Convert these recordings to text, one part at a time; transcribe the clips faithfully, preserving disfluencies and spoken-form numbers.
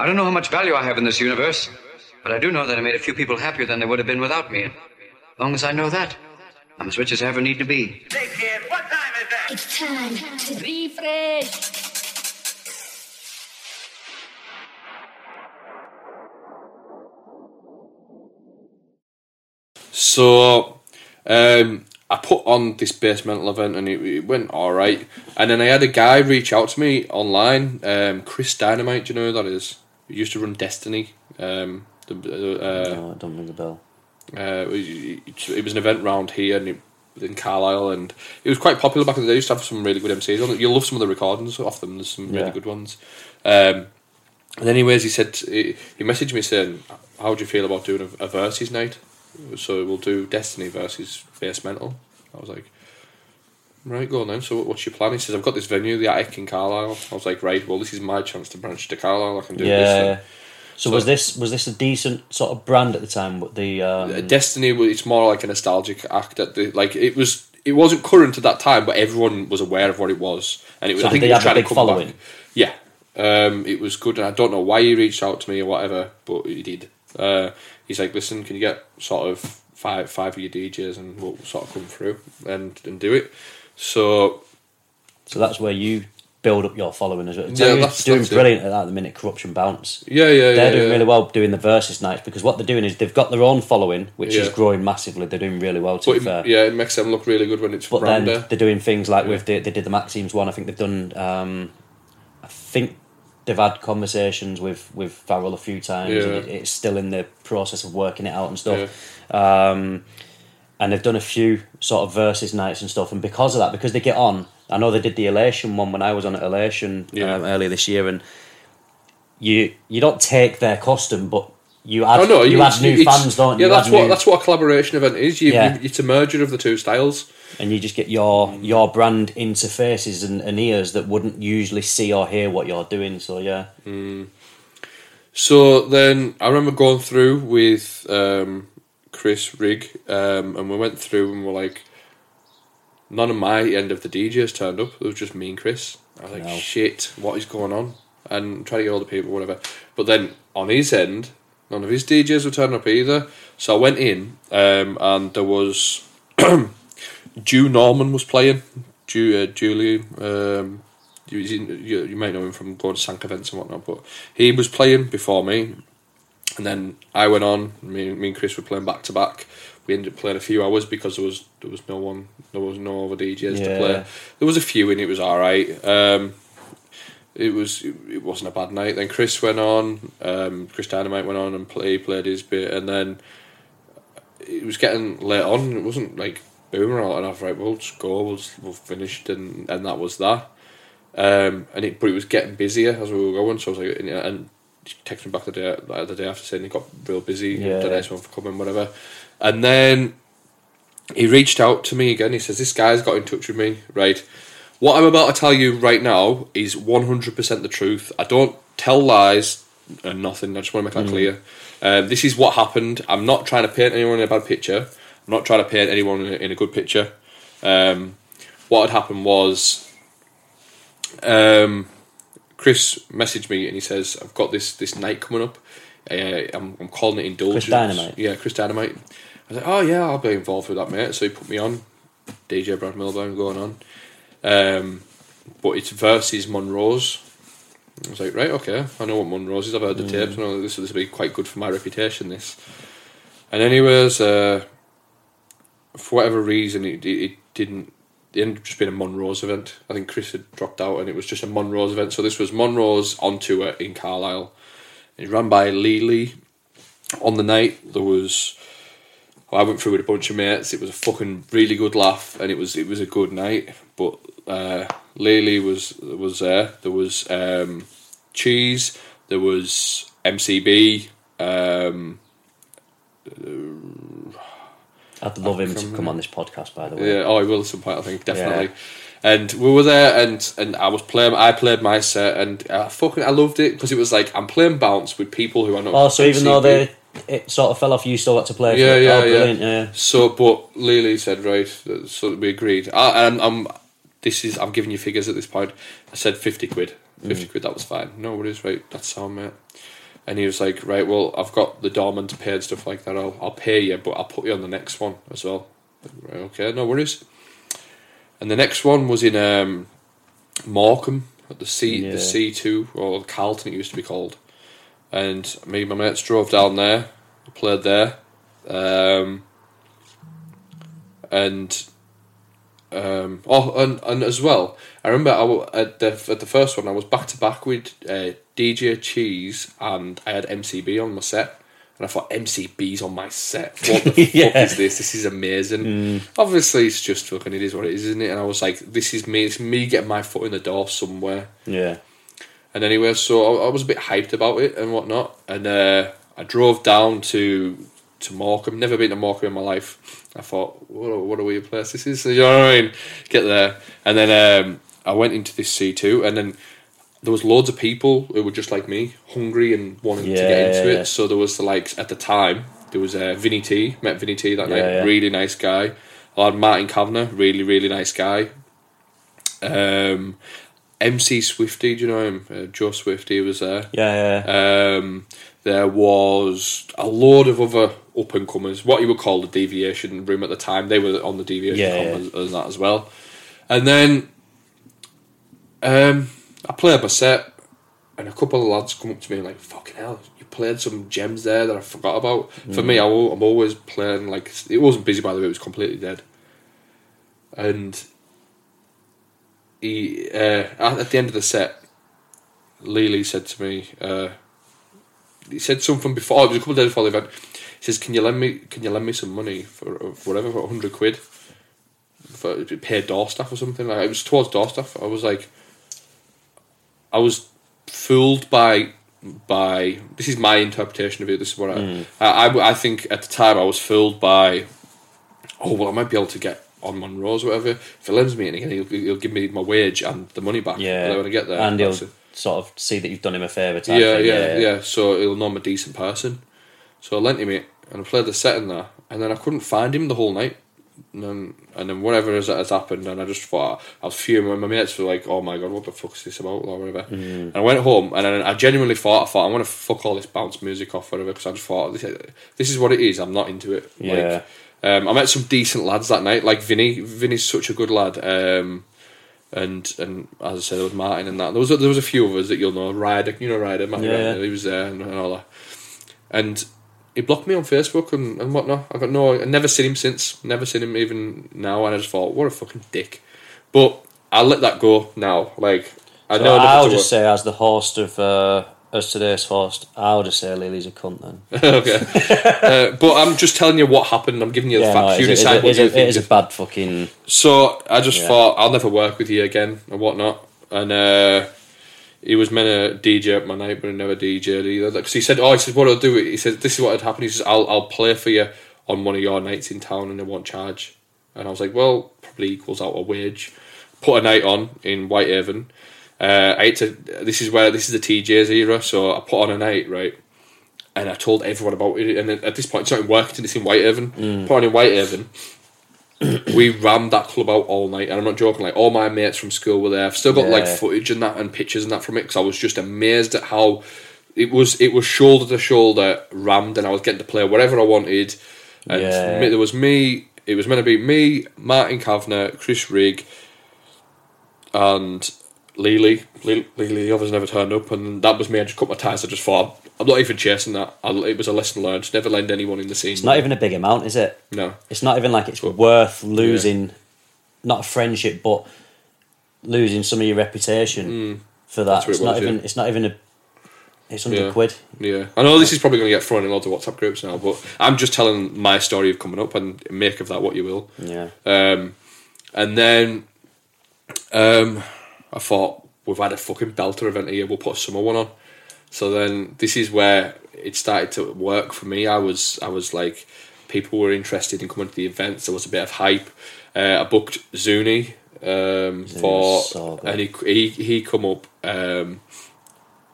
I don't know how much value I have in this universe, but I do know that I made a few people happier than they would have been without me. As long as I know that, I'm as rich as I ever need to be. Hey kid, what time is that? It's time to refresh. So, um, I put on this Face Mental event and it, it went alright. And then I had a guy reach out to me online, um, Chris Dynamite, do you know who that is? He used to run Destiny. Um, the, uh, no, I don't ring the bell. Uh, it, it, it was an event round here and it, in Carlisle, and it was quite popular back in the day. They used to have some really good M Cs on it. You'll love some of the recordings off them, there's some really yeah. good ones. Um, and anyways, he said, he, he messaged me saying, how do you feel about doing a, a Versus night? So we'll do Destiny versus Face Mental. I was like, right, go on then. So what's your plan? He says, I've got this venue, The Attic in Carlisle. I was like, right, well, this is my chance to branch to Carlisle. I can do yeah. this then. So, so was this was this a decent sort of brand at the time? The um... Destiny, it's more like a nostalgic act. At the, like it was, it wasn't current at that time, but everyone was aware of what it was, and it was. So I think they it was had a big following. Back. Yeah, um, it was good, and I don't know why he reached out to me or whatever, but he did. Uh, he's like, listen, can you get sort of five five of your D Js and we'll sort of come through and, and do it. So so that's where you build up your following as well. Yeah, that's, doing that's brilliant it. At that at the minute, Corruption Bounce. Yeah, yeah, they're yeah. They're doing yeah. really well doing the Versus nights because what they're doing is they've got their own following, which yeah. is growing massively. They're doing really well, to but be it, fair. Yeah, it makes them look really good when it's but then there. They're doing things like yeah. with the, they did the Maxims one. I think they've done, um, I think... They've had conversations with, with Farrell a few times yeah. and it, it's still in the process of working it out and stuff. Yeah. Um, and they've done a few sort of Versus nights and stuff. And because of that, because they get on, I know they did the Elation one when I was on at Elation yeah. um, earlier this year, and you you don't take their custom, but you add, oh, no, you, you add new fans, don't yeah, you? Yeah, that's what new, that's what a collaboration event is. You, yeah. you, it's a merger of the two styles. And you just get your your brand into faces and, and ears that wouldn't usually see or hear what you're doing, so yeah. Mm. So then I remember going through with um, Chris Rigg, um, and we went through and we're like, none of my end of the D Js turned up, it was just me and Chris. I was like, no. shit, what is going on? And try to get all the people, whatever. But then on his end, none of his D Js were turning up either. So I went in, um, and there was... Jew Norman was playing. Jew, uh, Julie, um, you, you, you might know him from going to Sank events and whatnot, but he was playing before me, and then I went on. Me, me and Chris were playing back to back. We ended up playing a few hours because there was there was no one, there was no other D Js yeah. to play. There was a few, and it was all right. Um, it was it, it wasn't a bad night. Then Chris went on. Um, Chris Dynamite went on and play played his bit, and then it was getting late on. It wasn't like. Boomer, and I was like, "We'll just go, we'll just, we'll finish," and and that was that. Um, and it, but it was getting busier as we were going. So I was like, and, and he texted me back the day like the day after saying he got real busy. Yeah. The next one for coming, whatever. And then he reached out to me again. He says, "This guy's got in touch with me, right? What I'm about to tell you right now is one hundred percent the truth. I don't tell lies and nothing. I just want to make that mm. clear. Um, this is what happened. I'm not trying to paint anyone in a bad picture." I'm not trying to paint anyone in a good picture. Um, what had happened was, um, Chris messaged me and he says, "I've got this this night coming up. Uh, I'm, I'm calling it Indulgence." Chris Dynamite. Yeah, Chris Dynamite. I was like, "Oh yeah, I'll be involved with that, mate." So he put me on. D J Brad Milburn going on, um, but it's versus Monroe's. I was like, right, okay, I know what Monroe's is. I've heard the mm. tapes. I know this, this will be quite good for my reputation. This, and anyways. Uh, For whatever reason, it, it, it didn't. It ended up just being a Monroe's event. I think Chris had dropped out, and it was just a Monroe's event. So this was Monroe's on tour in Carlisle. It ran by Lily. On the night, there was. Well, I went through with a bunch of mates. It was a fucking really good laugh, and it was it was a good night. But uh, Lily was was there. There was um, Cheese. There was M C B. Um, uh, I'd love him to come on this podcast, by the way. Yeah, oh, he will at some point, I think, definitely. Yeah. And we were there, and, and I was playing. I played my set, and I fucking I loved it because it was like I'm playing bounce with people who are not. Oh, so even though they it sort of fell off, you still got to play. Yeah, yeah, oh, brilliant, yeah. yeah. So, but Lily said, right, so we agreed. I, and I'm this is I'm giving you figures at this point. I said fifty quid. fifty mm. quid, that was fine. No worries, right, that's sound, mate. And he was like, right, well, I've got the doorman to pay and stuff like that. I'll, I'll pay you, but I'll put you on the next one as well. Like, right, okay, no worries. And the next one was in um, Morecambe, at the C, yeah. the C two, or Carlton it used to be called. And me and my mates drove down there, played there, um, and um, oh, and, and as well, I remember I, at the at the first one I was back to back with uh, D J Cheese, and I had M C B on my set, and I thought, M C B's on my set. What the yeah. fuck is this? This is amazing. Mm. Obviously, it's just fucking it is what it is, isn't it? And I was like, this is me. It's me getting my foot in the door somewhere. Yeah. And anyway, so I, I was a bit hyped about it and whatnot. And uh, I drove down to to Morecambe. Never been to Morecambe in my life. I thought, what a, what a weird place this is. You know what I mean? Get there. And then um, I went into this C two. And then there was loads of people who were just like me, hungry and wanting yeah, to get into yeah. it. So there was, the, like, at the time, there was uh, Vinny T. Met Vinny T that yeah, night. Yeah. Really nice guy. I had Martin Cavanagh. Really, really nice guy. Um... M C Swifty, do you know him? Uh, Joe Swifty was there. Yeah, yeah. Um, there was a load of other up and comers. What you would call the Deviation Room at the time, they were on the Deviation yeah, Room yeah. as that as well. And then um, I played my set, and a couple of lads come up to me and like, "Fucking hell, you played some gems there that I forgot about." Mm. For me, I, I'm always playing like it wasn't busy. By the way, it was completely dead. And. He, uh, at the end of the set, Lily said to me, uh, he said something before, oh, it was a couple of days before the event, he says, can you lend me Can you lend me some money for whatever, for a hundred quid, for pay door staff or something? Like, it was towards door staff. I was like, I was fooled by, by this is my interpretation of it, this is what I, mm. I, I, I think at the time I was fooled by, oh, well, I might be able to get on Monroe's or whatever. If he lends me anything, he'll, he'll give me my wage and the money back yeah. when I get there. And he'll it. sort of see that you've done him a favour type yeah, thing. Yeah, yeah, yeah. So he'll know I'm a decent person. So I lent him it, and I played the set in there, and then I couldn't find him the whole night. And then, and then whatever has, has happened, and I just thought, I was fuming. My mates were like, oh my God, what the fuck is this about? Or whatever. Mm. And I went home, and I, I genuinely thought, I thought, I'm going to fuck all this bounce music off, whatever, because I just thought, this, this is what it is, I'm not into it. Yeah. Like, Um, I met some decent lads that night, like Vinny. Vinny's such a good lad, um, and and as I said, there was Martin and that. There was a, there was a few of us that you'll know. Ryder, you know Ryder, Matt yeah. Ryder, he was there and, and all that. And he blocked me on Facebook and, and whatnot. I got no, I've never seen him since. Never seen him even now. And I just thought, what a fucking dick. But I'll let that go now. Like I so know. I'll just work. say, as the host of. Uh... As today's host, I would just say Lily's a cunt then. Okay. uh, but I'm just telling you what happened. I'm giving you the yeah, facts. No, you decide it, what you it, think. It is a bad fucking... So I just yeah. thought, I'll never work with you again and whatnot. And uh, he was meant to D J at my night, but he never D J'd either. Because he said, oh, he said, what I'll do, he said, this is what had happened. He says, I'll, I'll play for you on one of your nights in town and I won't charge. And I was like, well, probably equals out a wage. Put a night on in Whitehaven. Uh, I had to. This is where this is the T J's era. So I put on a night, right, and I told everyone about it. And at this point, it's not in Workington; it's in Whitehaven. Mm. Put on in Whitehaven. We rammed that club out all night, and I'm not joking. Like all my mates from school were there. I've still got yeah. like footage and that, and pictures and that from it because I was just amazed at how it was. It was shoulder to shoulder rammed, and I was getting to play whatever I wanted. And yeah. there was me. It was meant to be me, Martin Cavanagh, Chris Rigg, and. Lily, Lily, the others never turned up, and that was me. I just cut my ties. I just thought, I'm not even chasing that. I, it was a lesson learned. Just never lend anyone in the scene. It's not even a big amount, is it? No. It's not even like it's but, worth losing, yeah. not a friendship, but losing some of your reputation mm, for that. It's was, not even. Yeah. It's not even a. It's under yeah. quid. Yeah, I know this is probably going to get thrown in loads of WhatsApp groups now, but I'm just telling my story of coming up and make of that what you will. Yeah. Um, and then, um. I thought, we've had a fucking belter event here, we'll put a summer one on. So then this is where it started to work for me. I was I was like, people were interested in coming to the events, there was a bit of hype. Uh, I booked Zuni um, for, so and he, he he come up um,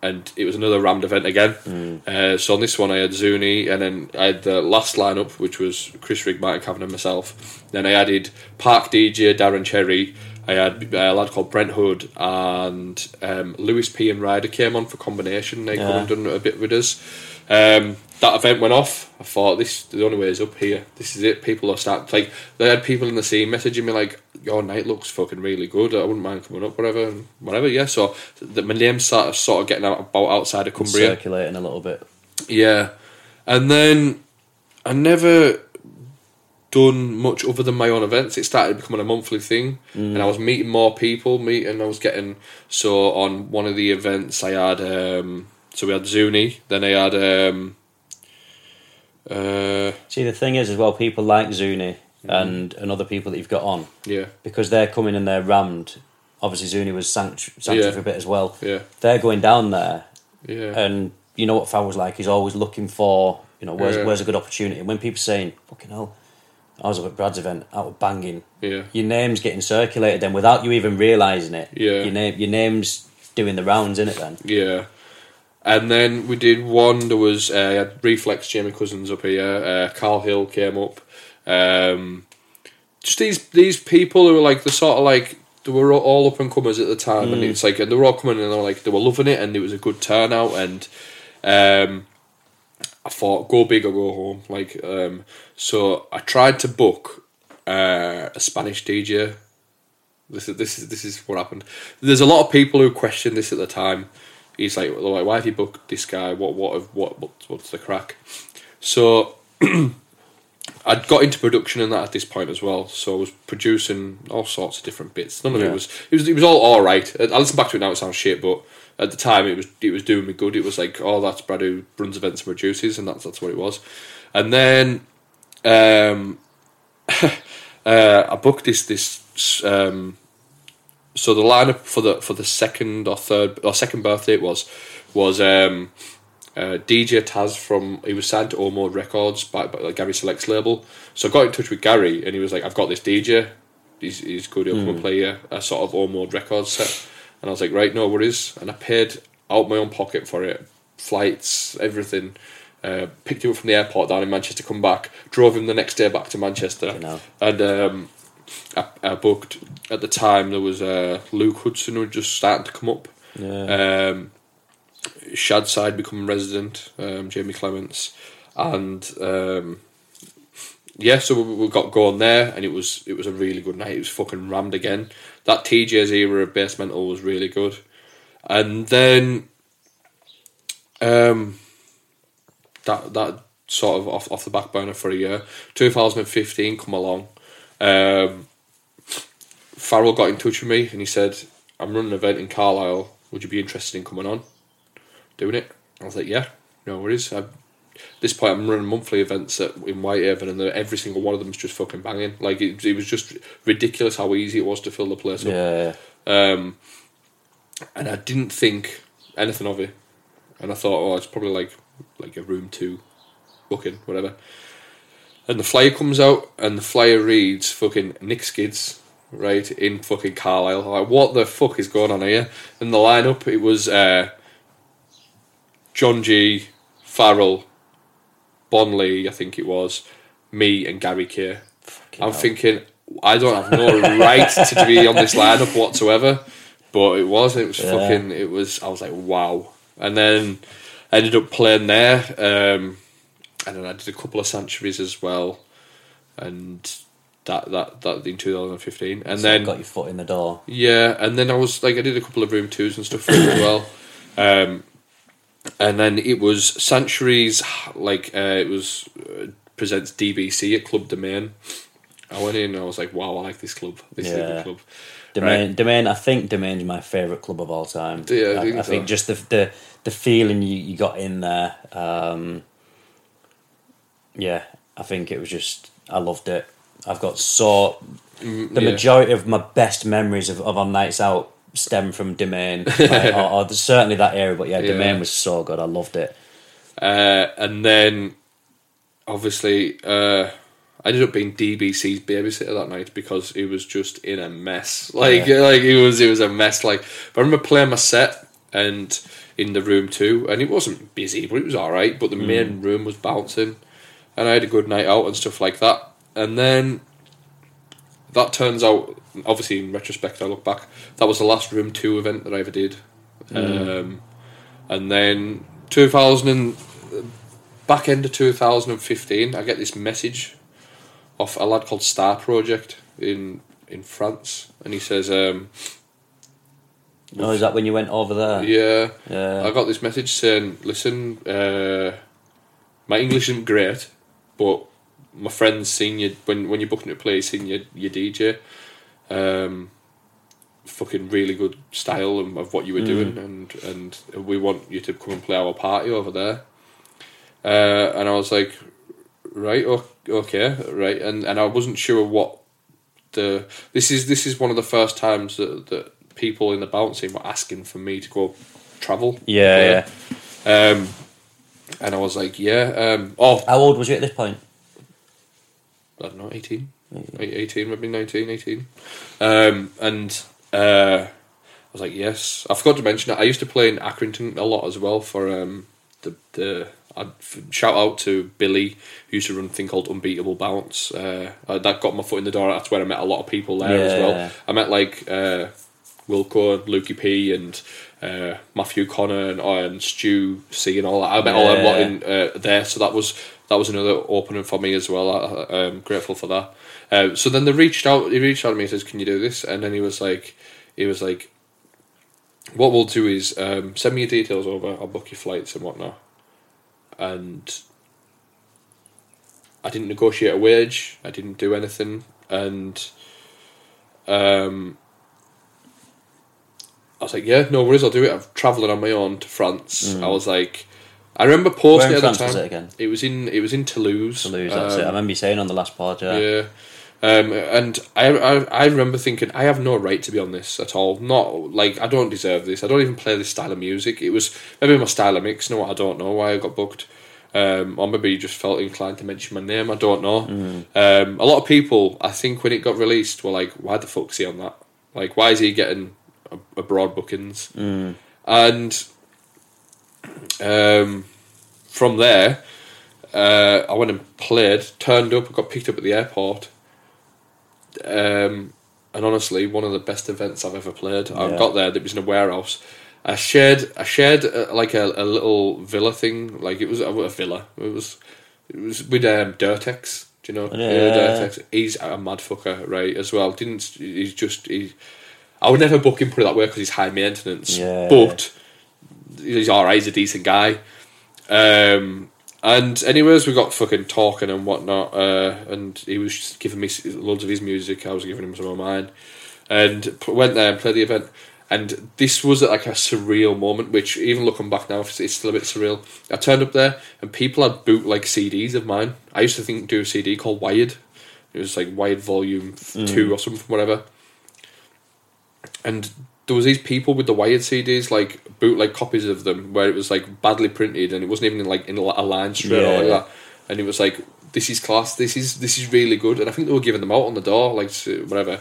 and it was another rammed event again. Mm. Uh, so on this one I had Zuni and then I had the last lineup, which was Chris Rigg, Martin Cavanagh and myself. Then I added Park D J, Darren Cherry, I had a lad called Brent Hood and um, Lewis P and Ryder came on for combination. They yeah. come and done a bit with us. Um, that event went off. I thought, this the only way is up here. This is it. People are starting. Like, they had people in the scene messaging me like, "Your night looks fucking really good. I wouldn't mind coming up, whatever, and whatever." Yeah. So the, my name started sort of getting out about outside of Cumbria, and circulating a little bit. Yeah, and then I never done much other than my own events. It started becoming a monthly thing, mm. and I was meeting more people. Meeting, I was getting so on one of the events I had. Um, so we had Zuni. Then I had. Um, uh, See, the thing is, as well, people like Zuni mm-hmm. and and other people that you've got on. Yeah. Because they're coming and they're rammed. Obviously, Zuni was sanctuary, sanctuary yeah. for a bit as well. Yeah. They're going down there. Yeah. And you know what Farrell's like? He's always looking for, you know, where's yeah. where's a good opportunity. And when people are saying, "Fucking hell, I was up at Brad's event, out of banging." Yeah. Your name's getting circulated then without you even realising it. Yeah. Your name, your name's doing the rounds, innit then? Yeah. And then we did one, there was uh, Reflex, Jamie Cousins up here, uh, Carl Hill came up. Um, just these these people who were like, the sort of like, they were all up and comers at the time, mm. and it's like, and they were all coming and they were like, they were loving it, and it was a good turnout, and um, I thought, go big or go home. Like, um, so I tried to book uh, a Spanish D J. This is this is this is what happened. There's a lot of people who questioned this at the time. He's like, like, why have you booked this guy? What what what, what what's the crack? So I'd got into production and that at this point as well. So I was producing all sorts of different bits. None of yeah. it was it was it was all all right. I listen back to it now, it sounds shit, but at the time, it was it was doing me good. It was like, oh, that's Brad who runs events and produces, and that's that's what it was. And then um, uh, I booked this this. Um, so the lineup for the for the second or third or second birthday it was was um, uh, D J Taz from he was signed to O-Mode Records by, by Gary Select's label. So I got in touch with Gary, and he was like, "I've got this D J. He's he's good. He'll come mm. and play a, a sort of O-Mode Records set." And I was like, right, no worries. And I paid out my own pocket for it. Flights, everything. Uh, picked him up from the airport down in Manchester, come back. Drove him the next day back to Manchester. You know. And um, I, I booked, at the time, there was uh, Luke Hudson who was just starting to come up. Yeah. Um, Shad Side becoming resident, um, Jamie Clements. And um, yeah, so we, we got going there, and it was it was a really good night. It was fucking rammed again. That T J's era of Face Mental was really good. And then um, that that sort of off, off the back burner for a year. twenty fifteen come along. Um, Farrell got in touch with me and he said, "I'm running an event in Carlisle. Would you be interested in coming on, doing it?" I was like, yeah, no worries. I, at this point, I'm running monthly events at, in Whitehaven, and every single one of them is just fucking banging. Like, it, it was just ridiculous how easy it was to fill the place up. Yeah. Um, and I didn't think anything of it. And I thought, oh, it's probably like like a room two booking, whatever. And the flyer comes out, and the flyer reads, fucking Nick Skids, right, in fucking Carlisle. I'm like, what the fuck is going on here? And the lineup, it was uh, John G, Farrell, Bonley, I think it was, me and Gary K. Fucking I'm hell. thinking, I don't have no right to be on this lineup whatsoever, but it was, it was yeah. fucking, it was, I was like, wow. And then I ended up playing there, um, and then I did a couple of sanctuaries as well, and that that, that in twenty fifteen. And so then you got your foot in the door. Yeah, and then I was like, I did a couple of room twos and stuff for it as well. Um, And then it was sanctuaries, like uh, it was uh, presents D B C at Club Domain. I went in and I was like, wow, I like this club. This yeah. is a good club. Domain, right? Domain, I think Domain's my favourite club of all time. Yeah, I, I think, I think so. Just the, the the feeling you, you got in there. Um, yeah, I think it was just, I loved it. I've got so, mm, the yeah. majority of my best memories of, of on nights out stem from Domain, like, or, or certainly that era, but yeah, Domain yeah. was so good. I loved it. Uh, and then, obviously, uh, I ended up being D B C's babysitter that night because it was just in a mess. Like, yeah. like it was, it was a mess. Like, but I remember playing my set and in the room too, and it wasn't busy, but it was all right. But the mm. main room was bouncing, and I had a good night out and stuff like that. And then that turns out obviously in retrospect I look back, that was the last Room two event that I ever did. Mm. Um, and then two thousand, back end of two thousand fifteen, I get this message off a lad called Star Project in in France, and he says, um, oh, is that when you went over there? Yeah. Yeah. I got this message saying, listen, uh, my English isn't great, but my friend's seen you, when, when you're booking a play, seen your, your D J. Um, fucking really good style of what you were mm. doing, and, and we want you to come and play our party over there. Uh, and I was like, right, okay, right. And, and I wasn't sure what the... This is this is one of the first times that... that people in the bounce scene were asking for me to go travel. Yeah, yeah. Um, and I was like, yeah. Um, oh, how old was you at this point? I don't know, eighteen. eighteen, maybe nineteen, eighteen. Um, and uh, I was like, yes. I forgot to mention that I used to play in Accrington a lot as well for um, the... the I'd shout out to Billy, who used to run a thing called Unbeatable Bounce. Uh, that got my foot in the door. That's where I met a lot of people there yeah. as well. I met like... Uh, Wilco and Lukey P and uh, Matthew Connor and, uh, and Stu C and all that. I met yeah. all them lot in uh, there, so that was that was another opening for me as well. I, I'm grateful for that. Uh, so then they reached out. He reached out to me and says, "Can you do this?" And then he was like, "He was like, what we'll do is um, send me your details over. I'll book your flights and whatnot." And I didn't negotiate a wage. I didn't do anything, and um. I was like, yeah, no worries, I'll do it. I'm travelling on my own to France. Mm. I was like, I remember posting it at France, the time. Was it again? It was in it was in Toulouse. Toulouse, that's um, it. I remember you saying on the last pod, yeah. Yeah, um, and I, I I remember thinking I have no right to be on this at all. Not like I don't deserve this. I don't even play this style of music. It was maybe my style of mix. No, I don't know why I got booked, um, or maybe you just felt inclined to mention my name. I don't know. Mm. Um, a lot of people, I think, when it got released, were like, why the fuck's he on that? Like, why is he getting abroad bookings? Mm. And um, from there uh, I went and played, turned up, got picked up at the airport, um, and honestly one of the best events I've ever played. Yeah. I got there, it was in a warehouse. I shared I shared uh, like a, a little villa thing, like it was a, a villa it was it was with um, Dirtex, do you know? Yeah. Yeah, Dirtex. He's a mad fucker, right, as well. Didn't he's just he's I would never book him, put it that way, because he's high maintenance. Yeah. But he's all right. He's a decent guy. Um, and anyways, we got fucking talking and whatnot. Uh, and he was just giving me loads of his music. I was giving him some of mine. And went there and played the event. And this was like a surreal moment, which even looking back now, it's still a bit surreal. I turned up there and people had boot like C Ds of mine. I used to think do a C D called Wired. It was like Wired Volume mm. two or something, whatever. And there was these people with the Wired C Ds, like bootleg copies of them, where it was like badly printed and it wasn't even in like in a line straight yeah. or like that. And it was like, this is class, this is this is really good. And I think they were giving them out on the door, like whatever.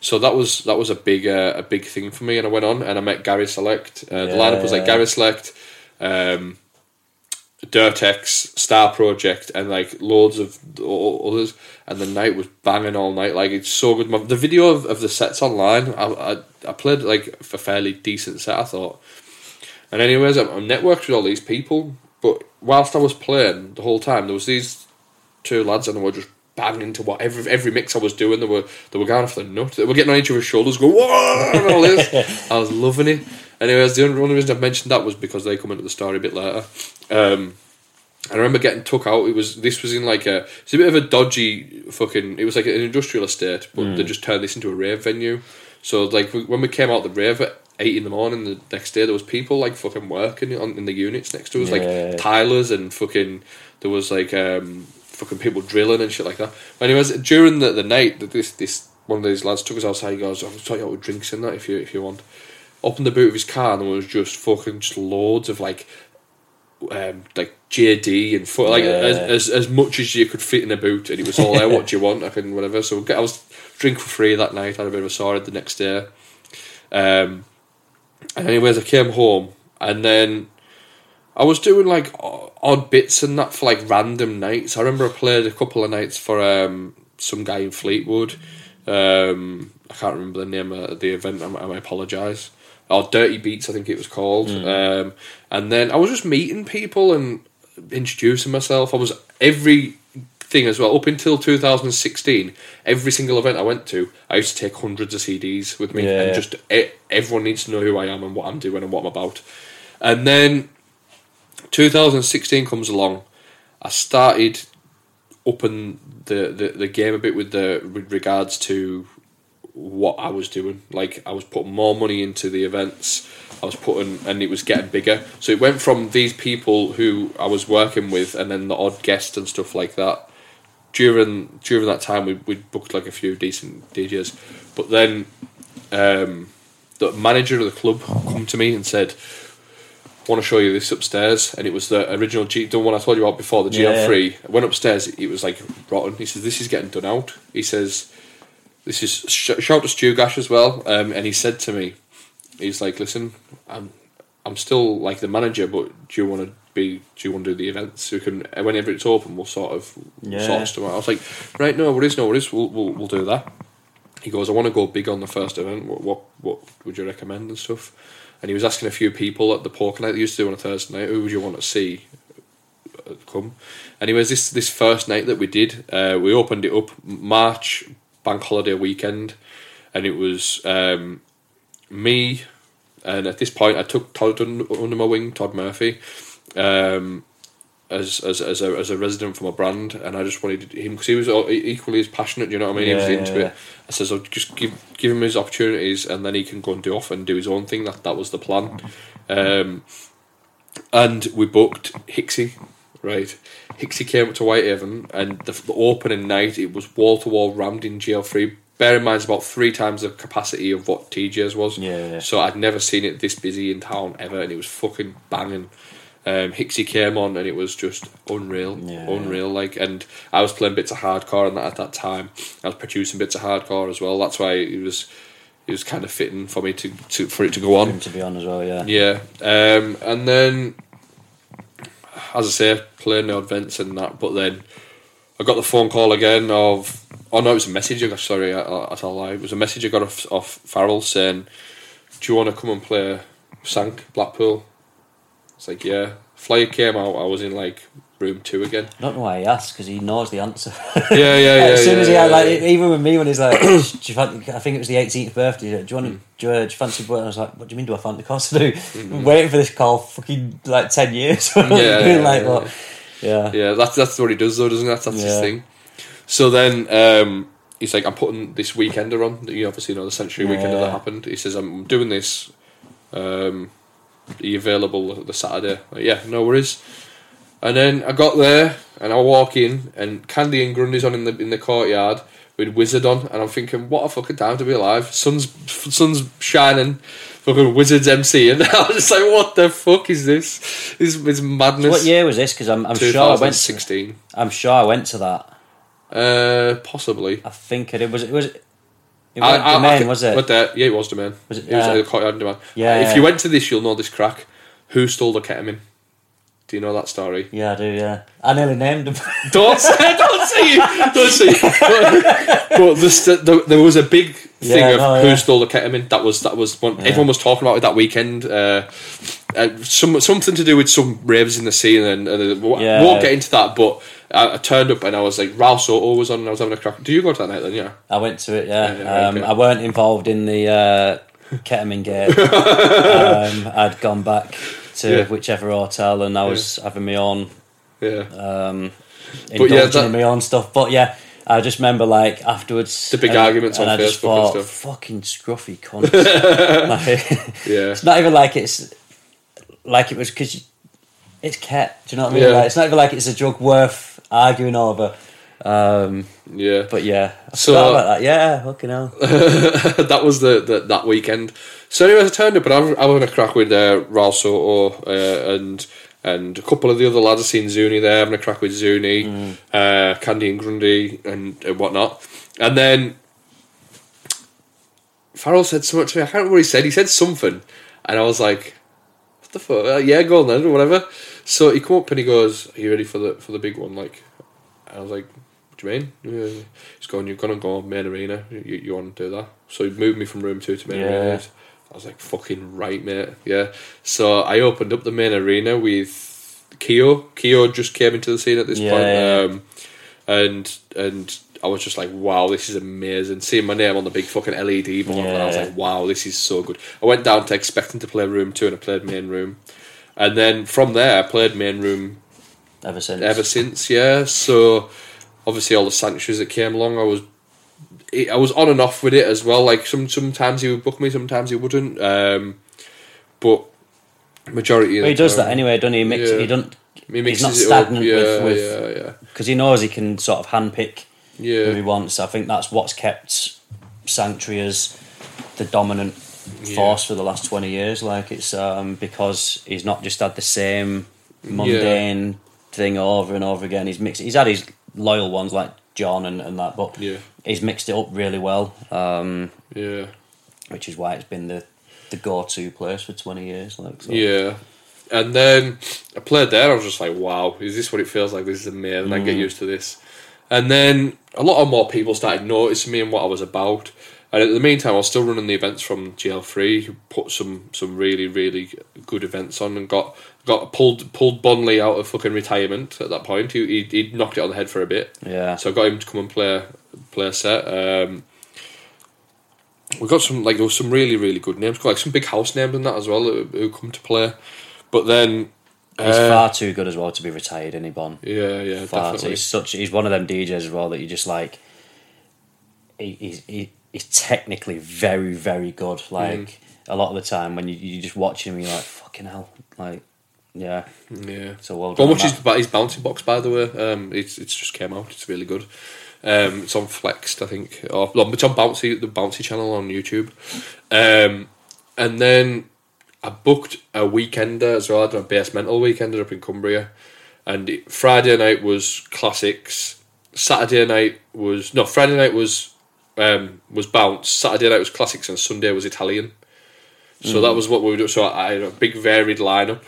So that was that was a big uh, a big thing for me. And I went on and I met Gary Select. Uh, yeah. The lineup was like Gary Select, um, Dirtex, Star Project, and like loads of others. And the night was banging all night. Like it's so good. My, the video of, of the sets online, I. I I played like a fairly decent set, I thought. And anyways, I, I networked with all these people, but whilst I was playing the whole time, there was these two lads and they were just banging to what every every mix I was doing. They were they were going off the nut. They were getting on each other's shoulders, going whoa and all this. I was loving it. Anyways, the only reason I've mentioned that was because they come into the story a bit later. Um, I remember getting took out. It was this was in like a it's a bit of a dodgy fucking. It was like an industrial estate, but mm. they just turned this into a rave venue. So, like, when we came out of the rave at eight in the morning the next day, there was people, like, fucking working on, in the units next to us, yeah. like, tilers and fucking, there was, like, um, fucking people drilling and shit like that. But anyways, during the, the night, this this one of these lads took us outside, he goes, I'll sort you out with drinks and that if you if you want. Opened the boot of his car and there was just fucking just loads of, like, um, like J D and fuck, like yeah. as, as as much as you could fit in a boot, and it was all there. What do you want? I can whatever. So I was drink for free that night. I had a bit of a sword the next day. Um, and anyways, I came home and then I was doing like odd bits and that for like random nights. I remember I played a couple of nights for um some guy in Fleetwood. Um, I can't remember the name of the event. I, I apologise. Or Dirty Beats, I think it was called. Mm. Um, and then I was just meeting people and introducing myself. I was every thing as well. Up until two thousand sixteen, every single event I went to, I used to take hundreds of C Ds with me, yeah, and just everyone needs to know who I am and what I'm doing and what I'm about. And then two thousand sixteen comes along. I started upping the, the, the game a bit with the with regards to what I was doing. Like, I was putting more money into the events. I was putting, and it was getting bigger. So it went from these people who I was working with, and then the odd guests and stuff like that. During during that time, we we booked like a few decent D Js. But then um, the manager of the club come to me and said, "I want to show you this upstairs," and it was the original G, the one I told you about before, the G L three. Yeah. I went upstairs, it was like rotten. He says, "This is getting done out." He says, "This is sh- shout to Stu Gash as well," um, and he said to me, he's like, "Listen, I'm I'm still like the manager, but do you want to be? Do you want to do the events? We can, whenever it's open, we'll sort of yeah. sort of stuff out." I was like, "Right, no worries, no worries, we'll we'll, we'll do that." He goes, "I want to go big on the first event. What what what would you recommend and stuff?" And he was asking a few people at the poker night they used to do on a Thursday night, who would you want to see come? Anyways, this this first night that we did, uh, we opened it up March bank holiday weekend, and it was um, me, and at this point I took Todd under my wing, Todd Murphy, um, as as as a as a resident for my brand, and I just wanted him because he was equally as passionate. You know what I mean? Yeah, he was into yeah, it. I says, "I'll just give give him his opportunities, and then he can go and do off and do his own thing." That that was the plan, um, and we booked Hixie. Right, Hixie came up to Whitehaven, and the, the opening night it was wall to wall rammed in G L three. Bear in mind, it's about three times the capacity of what T J's was. Yeah. So I'd never seen it this busy in town ever, and it was fucking banging. Um, Hixie came on and it was just unreal, yeah. unreal. Like, and I was playing bits of hardcore, and that at that time I was producing bits of hardcore as well. That's why it was, it was kind of fitting for me to, to for it to go on, to be on as well, yeah, yeah. Um, and then, as I say, playing no events and that. But then I got the phone call again of, oh no, it was a message. I got, sorry, I, I, I tell a lie. It was a message I got off, off Farrell saying, "Do you want to come and play Sank Blackpool?" It's like, yeah. Flyer came out, I was in like room two again. I don't know why he asked, because he knows the answer. Yeah, yeah, yeah. As soon yeah, as he had, yeah, like, yeah. even with me, when he's like, do you fancy, I think it was the eighteenth birthday, do you want to, mm. do, you, do you fancy, and I was like, what do you mean, do I fancy course to do? Mm. Waiting for this call fucking like ten years. Yeah, yeah, like, yeah, what? yeah. Yeah, that's, that's what he does though, doesn't it? That's, that's yeah. his thing. So then, um, he's like, I'm putting this weekender on, you obviously know the century yeah. weekender that happened. He says, I'm doing this, um, are you available the Saturday? Like, yeah, no worries. And then I got there and I walk in and Candy and Grundy's on in the in the courtyard with Wizard on, and I'm thinking, what a fucking time to be alive. Sun's sun's shining, fucking Wizard's M C, and I was just like, what the fuck is this? This is madness. So what year was this? Because I'm I'm sure I went sixteen. I'm sure I went to that. Uh, possibly. I think it was it was. It wasn't I, I, Domain, I, I, was it? There, yeah, it was Domain. Was it, it was uh, the courtyard Domain. Yeah, if yeah. you went to this, you'll know this crack. Who stole the ketamine? Do you know that story? Yeah, I do, yeah. I nearly named him. Don't say don't say it! Don't say it! But, but the, the, there was a big thing yeah, of no, who yeah. stole the ketamine. That was, that was one, yeah. everyone was talking about it that weekend. Uh, uh, some Something to do with some raves in the scene, and, and uh, yeah. won't get into that, but I turned up and I was like, Ralph Soto was on and I was having a crack. Do you go to that night then? Yeah, I went to it, yeah, yeah, yeah um, okay. I weren't involved in the uh, ketamine game. um, I'd gone back to yeah. whichever hotel and I was yeah. having my own yeah. um, indulging yeah, that... in my own stuff, but yeah, I just remember like afterwards the big and, arguments and on I Facebook just thought, and stuff. Fucking scruffy cunts. Like, yeah. It's not even like it's like it was, because it's kept, do you know what I mean? Yeah. Like, it's not even like it's a drug worth arguing over. Um, yeah. But yeah, I so, forgot about that. Yeah, fucking hell. That was the, the that weekend. So anyway, I turned up and I'm, I'm having a crack with uh, Ralph Soto uh, and and a couple of the other lads. I've seen Zuni there, having a crack with Zuni, mm. uh, Candy and Grundy and, and whatnot. And then Farrell said so much to me, I can't remember what he said. He said something and I was like, what the fuck? Uh, yeah, go on then, or whatever. So he come up and he goes, are you ready for the for the big one? Like, and I was like, do you mean? Yeah. He's going, you're going to go main arena, you, you want to do that? So he moved me from room two to main yeah. arena. I was like, fucking right, mate, yeah. So I opened up the main arena with Keo. Keo just came into the scene at this yeah, point. Yeah. Um, and and I was just like, wow, this is amazing. Seeing my name on the big fucking L E D board, yeah. and I was like, wow, this is so good. I went down to expecting to play room two, and I played main room. And then from there, I played main room ever since. Ever since, yeah. So obviously, all the sanctuaries that came along, I was I was on and off with it as well. Like some sometimes he would book me, sometimes he wouldn't. Um, but majority, well, of the he does time, that anyway, doesn't he? Mix, yeah. He don't. He he's not stagnant yeah, with with yeah, yeah. because he knows he can sort of handpick yeah. who he wants. I think that's what's kept Sanctuary as the dominant yeah. force for the last twenty years. Like it's um, because he's not just had the same mundane yeah. thing over and over again. He's mixed. He's had his loyal ones like John and, and that, but yeah. he's mixed it up really well. Um, yeah, which is why it's been the the go to place for twenty years. Like so. yeah. And then I played there, I was just like, wow, is this what it feels like? This is amazing, mm. I get used to this. And then a lot of more people started noticing me and what I was about. And in the meantime, I was still running the events from G L three, who put some, some really, really good events on and got got pulled pulled Bonley out of fucking retirement at that point. He, he, he'd knocked it on the head for a bit. Yeah. So I got him to come and play, play a set. Um, we got some, like, there was some really, really good names. Got, like, some big house names and that as well who, who come to play. But then he's uh, far too good as well to be retired, isn't he, Bon? Yeah, yeah, far definitely. Too, he's such he's one of them D Js as well that you just like. He, he's he, he's technically very very good. Like mm. a lot of the time when you you just watch him, you're like fucking hell, like yeah, yeah. So well done. How much is his bouncing box, by the way? Um, it's it's just came out. It's really good. Um, it's on Flexed, I think, or no, it's on Bouncy, the Bouncy channel on YouTube. Um, and then I booked a weekender as well. I did a Face Mental weekender up in Cumbria, and it, Friday night was classics. Saturday night was no. Friday night was um, was bounce. Saturday night was classics, and Sunday was Italian. So mm. that was what we were doing. So I, I had a big varied lineup,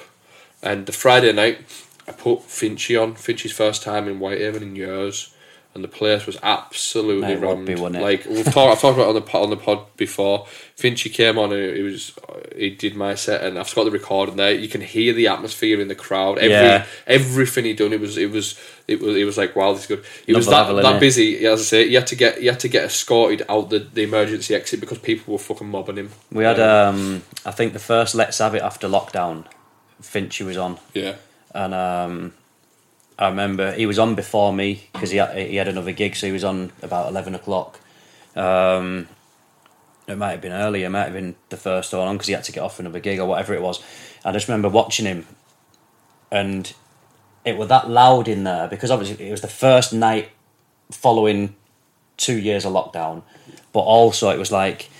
and the Friday night I put Finchie on. Finchie's first time in Whitehaven in years, and the place was absolutely rammed. Be, like we've talked, I've talked about it on the pod, on the pod before. Finchie came on, and he was he did my set, and I've got the recording there. You can hear the atmosphere in the crowd. Every yeah. everything he done, it was it was it was it was like wow, this is good. He was that that busy. As I say, you had to get you had to get escorted out the, the emergency exit because people were fucking mobbing him. We had um, I think the first Let's Have It after lockdown, Finchie was on. Yeah, and um. I remember he was on before me because he had, he had another gig, so he was on about eleven o'clock. Um, it might have been earlier, it might have been the first one on because he had to get off another gig or whatever it was. I just remember watching him, and it was that loud in there because obviously it was the first night following two years of lockdown, but also it was like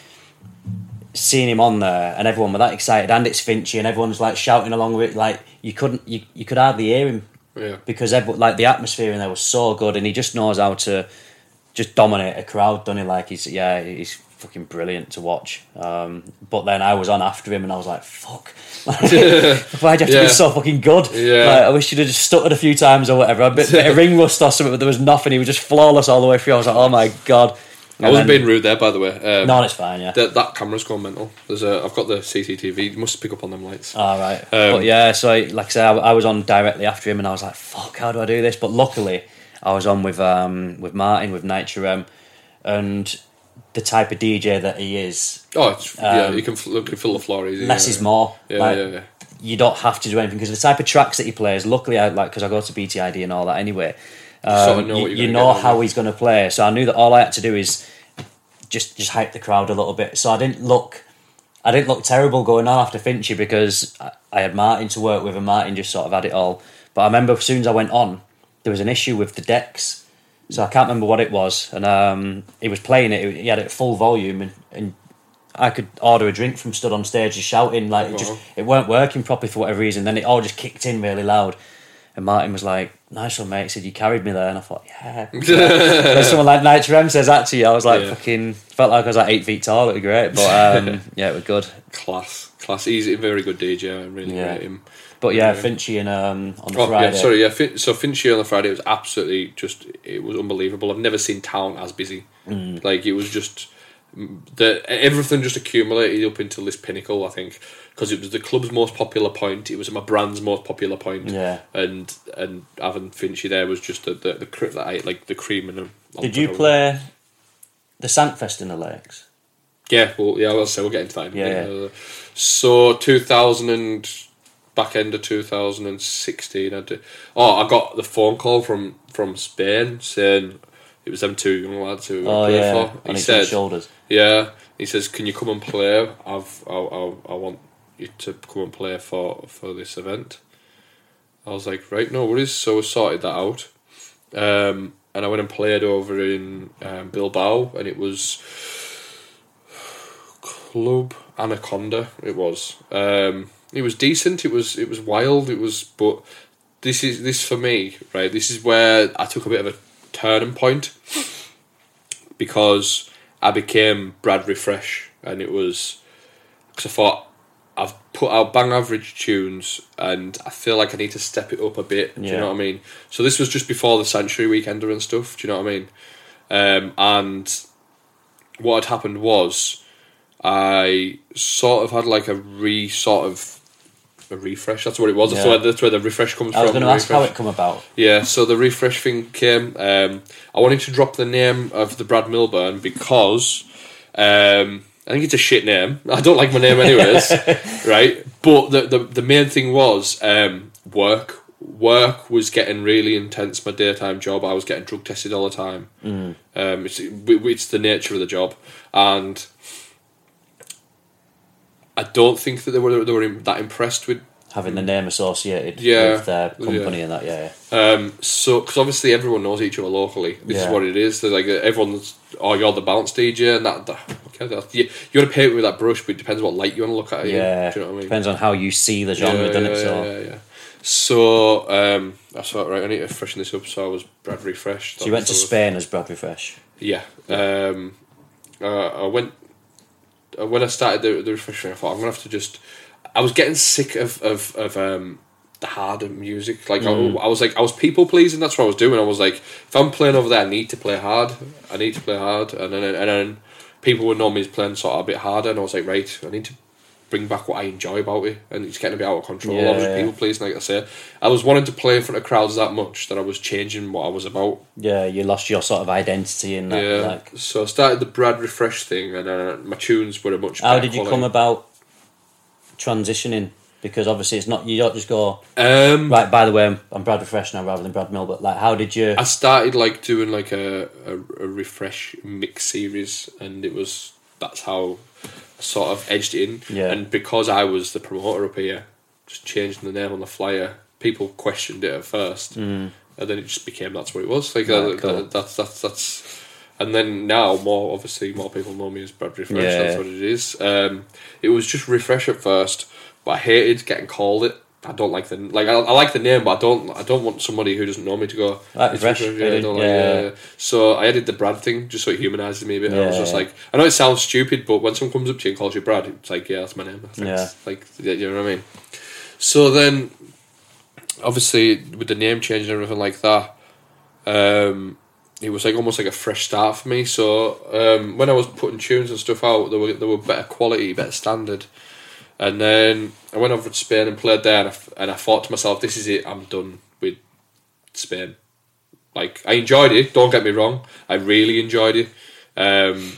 seeing him on there and everyone were that excited, and it's Finchie and everyone's like shouting along with it. Like you couldn't, you you could hardly hear him. Yeah. Because like the atmosphere in there was so good, and he just knows how to just dominate a crowd, doesn't he? Like he's yeah, he's fucking brilliant to watch. Um, but then I was on after him, and I was like, "Fuck, why'd you have to yeah. be so fucking good?" Yeah. Like, I wish you'd have just stuttered a few times or whatever. A bit, bit of ring rust or something, but there was nothing. He was just flawless all the way through. I was like, "Oh my god." And I wasn't then, being rude there, by the way. Um, no, it's fine. Yeah, that, that camera's gone mental. There's a, I've got the C C T V. You must pick up on them lights. All oh, right. Um, but yeah, so I, like I said, I, I was on directly after him, and I was like, "Fuck, how do I do this?" But luckily, I was on with um, with Martin, with Nature M, and the type of D J that he is. Oh, it's, um, yeah, you can, you can fill the floor easy. Less yeah. is more. Yeah, like, yeah, yeah. You don't have to do anything because the type of tracks that he plays. Luckily, I like because I go to B T I D and all that anyway. Um, know you, you know how he's going to play, so I knew that all I had to do is just just hype the crowd a little bit. So I didn't look, I didn't look terrible going on after Finchie because I, I had Martin to work with, and Martin just sort of had it all. But I remember as soon as I went on, there was an issue with the decks, so I can't remember what it was. And um, he was playing it; he had it full volume, and, and I could order a drink from stood on stage just shouting like it, just, it weren't working properly for whatever reason. Then it all just kicked in really loud. And Martin was like, "Nice one, mate." He said, "You carried me there." And I thought, yeah. When someone like Nitro M says that to you, I was like, yeah. fucking, felt like I was like eight feet tall. It was great. But um, yeah, it was good. Class. Class. He's a very good D J. I really yeah. rate him. But yeah, yeah. Finchie and um, on the oh, Friday. Yeah, sorry, yeah. Fin- so Finchie on the Friday was absolutely just, it was unbelievable. I've never seen town as busy. Mm. Like it was just the everything just accumulated up into this pinnacle. I think because it was the club's most popular point. It was my brand's most popular point. Yeah, and and having Finchie there was just the the, the that I like the cream and. Did you play the Sandfest in the Lakes? Yeah, well, yeah, I was say we'll get into that. In yeah, a bit. Yeah. So two thousand and back end of two thousand and sixteen, I did. Oh, I got the phone call from, from Spain saying it was them two young lads who oh, play yeah. for. He and said, shoulders. "Yeah," he says, "Can you come and play? I've, I, I, I want you to come and play for for this event." I was like, "Right, no worries." So we sorted that out, um, and I went and played over in um, Bilbao, and it was. Club Anaconda, it was. Um, it was decent. It was. It was wild. It was. But this is this for me, right? This is where I took a bit of a turning point because I became Brad Refresh, and it was because I thought I've put out bang average tunes, and I feel like I need to step it up a bit. Do yeah. you know what I mean? So this was just before the Sanctuary Weekender and stuff. Do you know what I mean? Um, and what had happened was. I sort of had like a re sort of a refresh. That's what it was. Yeah. That's, where, that's where the refresh comes from. I was going to ask how it come about. Yeah, so the refresh thing came. Um, I wanted to drop the name of the Brad Milburn because um, I think it's a shit name. I don't like my name anyways, right? But the, the the main thing was um, work. Work was getting really intense. My daytime job, I was getting drug tested all the time. Mm. Um, it's it's the nature of the job, and. I don't think that they were they were that impressed with having the name associated yeah, with their company yeah. and that. Yeah. Um. So, because obviously everyone knows each other locally. This yeah. is what it is. They're like everyone's. Oh, you're the bounce D J, and that. that okay, that's, you you want to paint it with that brush, but it depends what light you want to look at. It yeah. In, do you know what I mean? Depends on how you see the genre. Yeah, doesn't yeah, it? So. Yeah, yeah. So um, I thought right, I need to freshen this up. So I was Brad Refresh. So you went to Spain as Brad Refresh. Yeah. Um. Uh, I went. When I started the, the refreshing, I thought I'm gonna have to just. I was getting sick of of, of um, the harder music. Like mm. I, I was like I was people pleasing. That's what I was doing. I was like, if I'm playing over there, I need to play hard. I need to play hard, and then and then people were normally playing sort of a bit harder. And I was like, right, I need to bring back what I enjoy about it. And it's getting a bit out of control. Yeah, I was just yeah. people pleasing, like I say. I was wanting to play in front of crowds that much that I was changing what I was about. Yeah, you lost your sort of identity in that. Yeah. Like... So I started the Brad Refresh thing, and uh, my tunes were a much. How did you quality. Come about transitioning? Because obviously, it's not you don't just go um, right. By the way, I'm Brad Refresh now rather than Brad Milbert. Like, how did you? I started like doing like a a, a refresh mix series, and it was that's how. Sort of edged in, yeah. and because I was the promoter up here, just changing the name on the flyer, people questioned it at first, mm. and then it just became that's what it was. Like yeah, that, cool. that, that's that's that's, and then now more obviously more people know me as Brad Refresh. Yeah. That's what it is. Um, it was just Refresh at first, but I hated getting called it. I don't like the like. I, I like the name, but I don't. I don't want somebody who doesn't know me to go. Like it's fresh, fresh. Yeah, I don't yeah. like, yeah, yeah. So I added the Brad thing just so it humanises me a bit. Yeah, I was just yeah. like, I know it sounds stupid, but when someone comes up to you and calls you Brad, it's like, yeah, that's my name. Yeah. Like, you know what I mean. So then, obviously, with the name change and everything like that, um, it was like almost like a fresh start for me. So um, when I was putting tunes and stuff out, they were they were better quality, better standard. And then I went over to Spain and played there, and I, and I thought to myself, this is it, I'm done with Spain. Like, I enjoyed it, don't get me wrong, I really enjoyed it, um,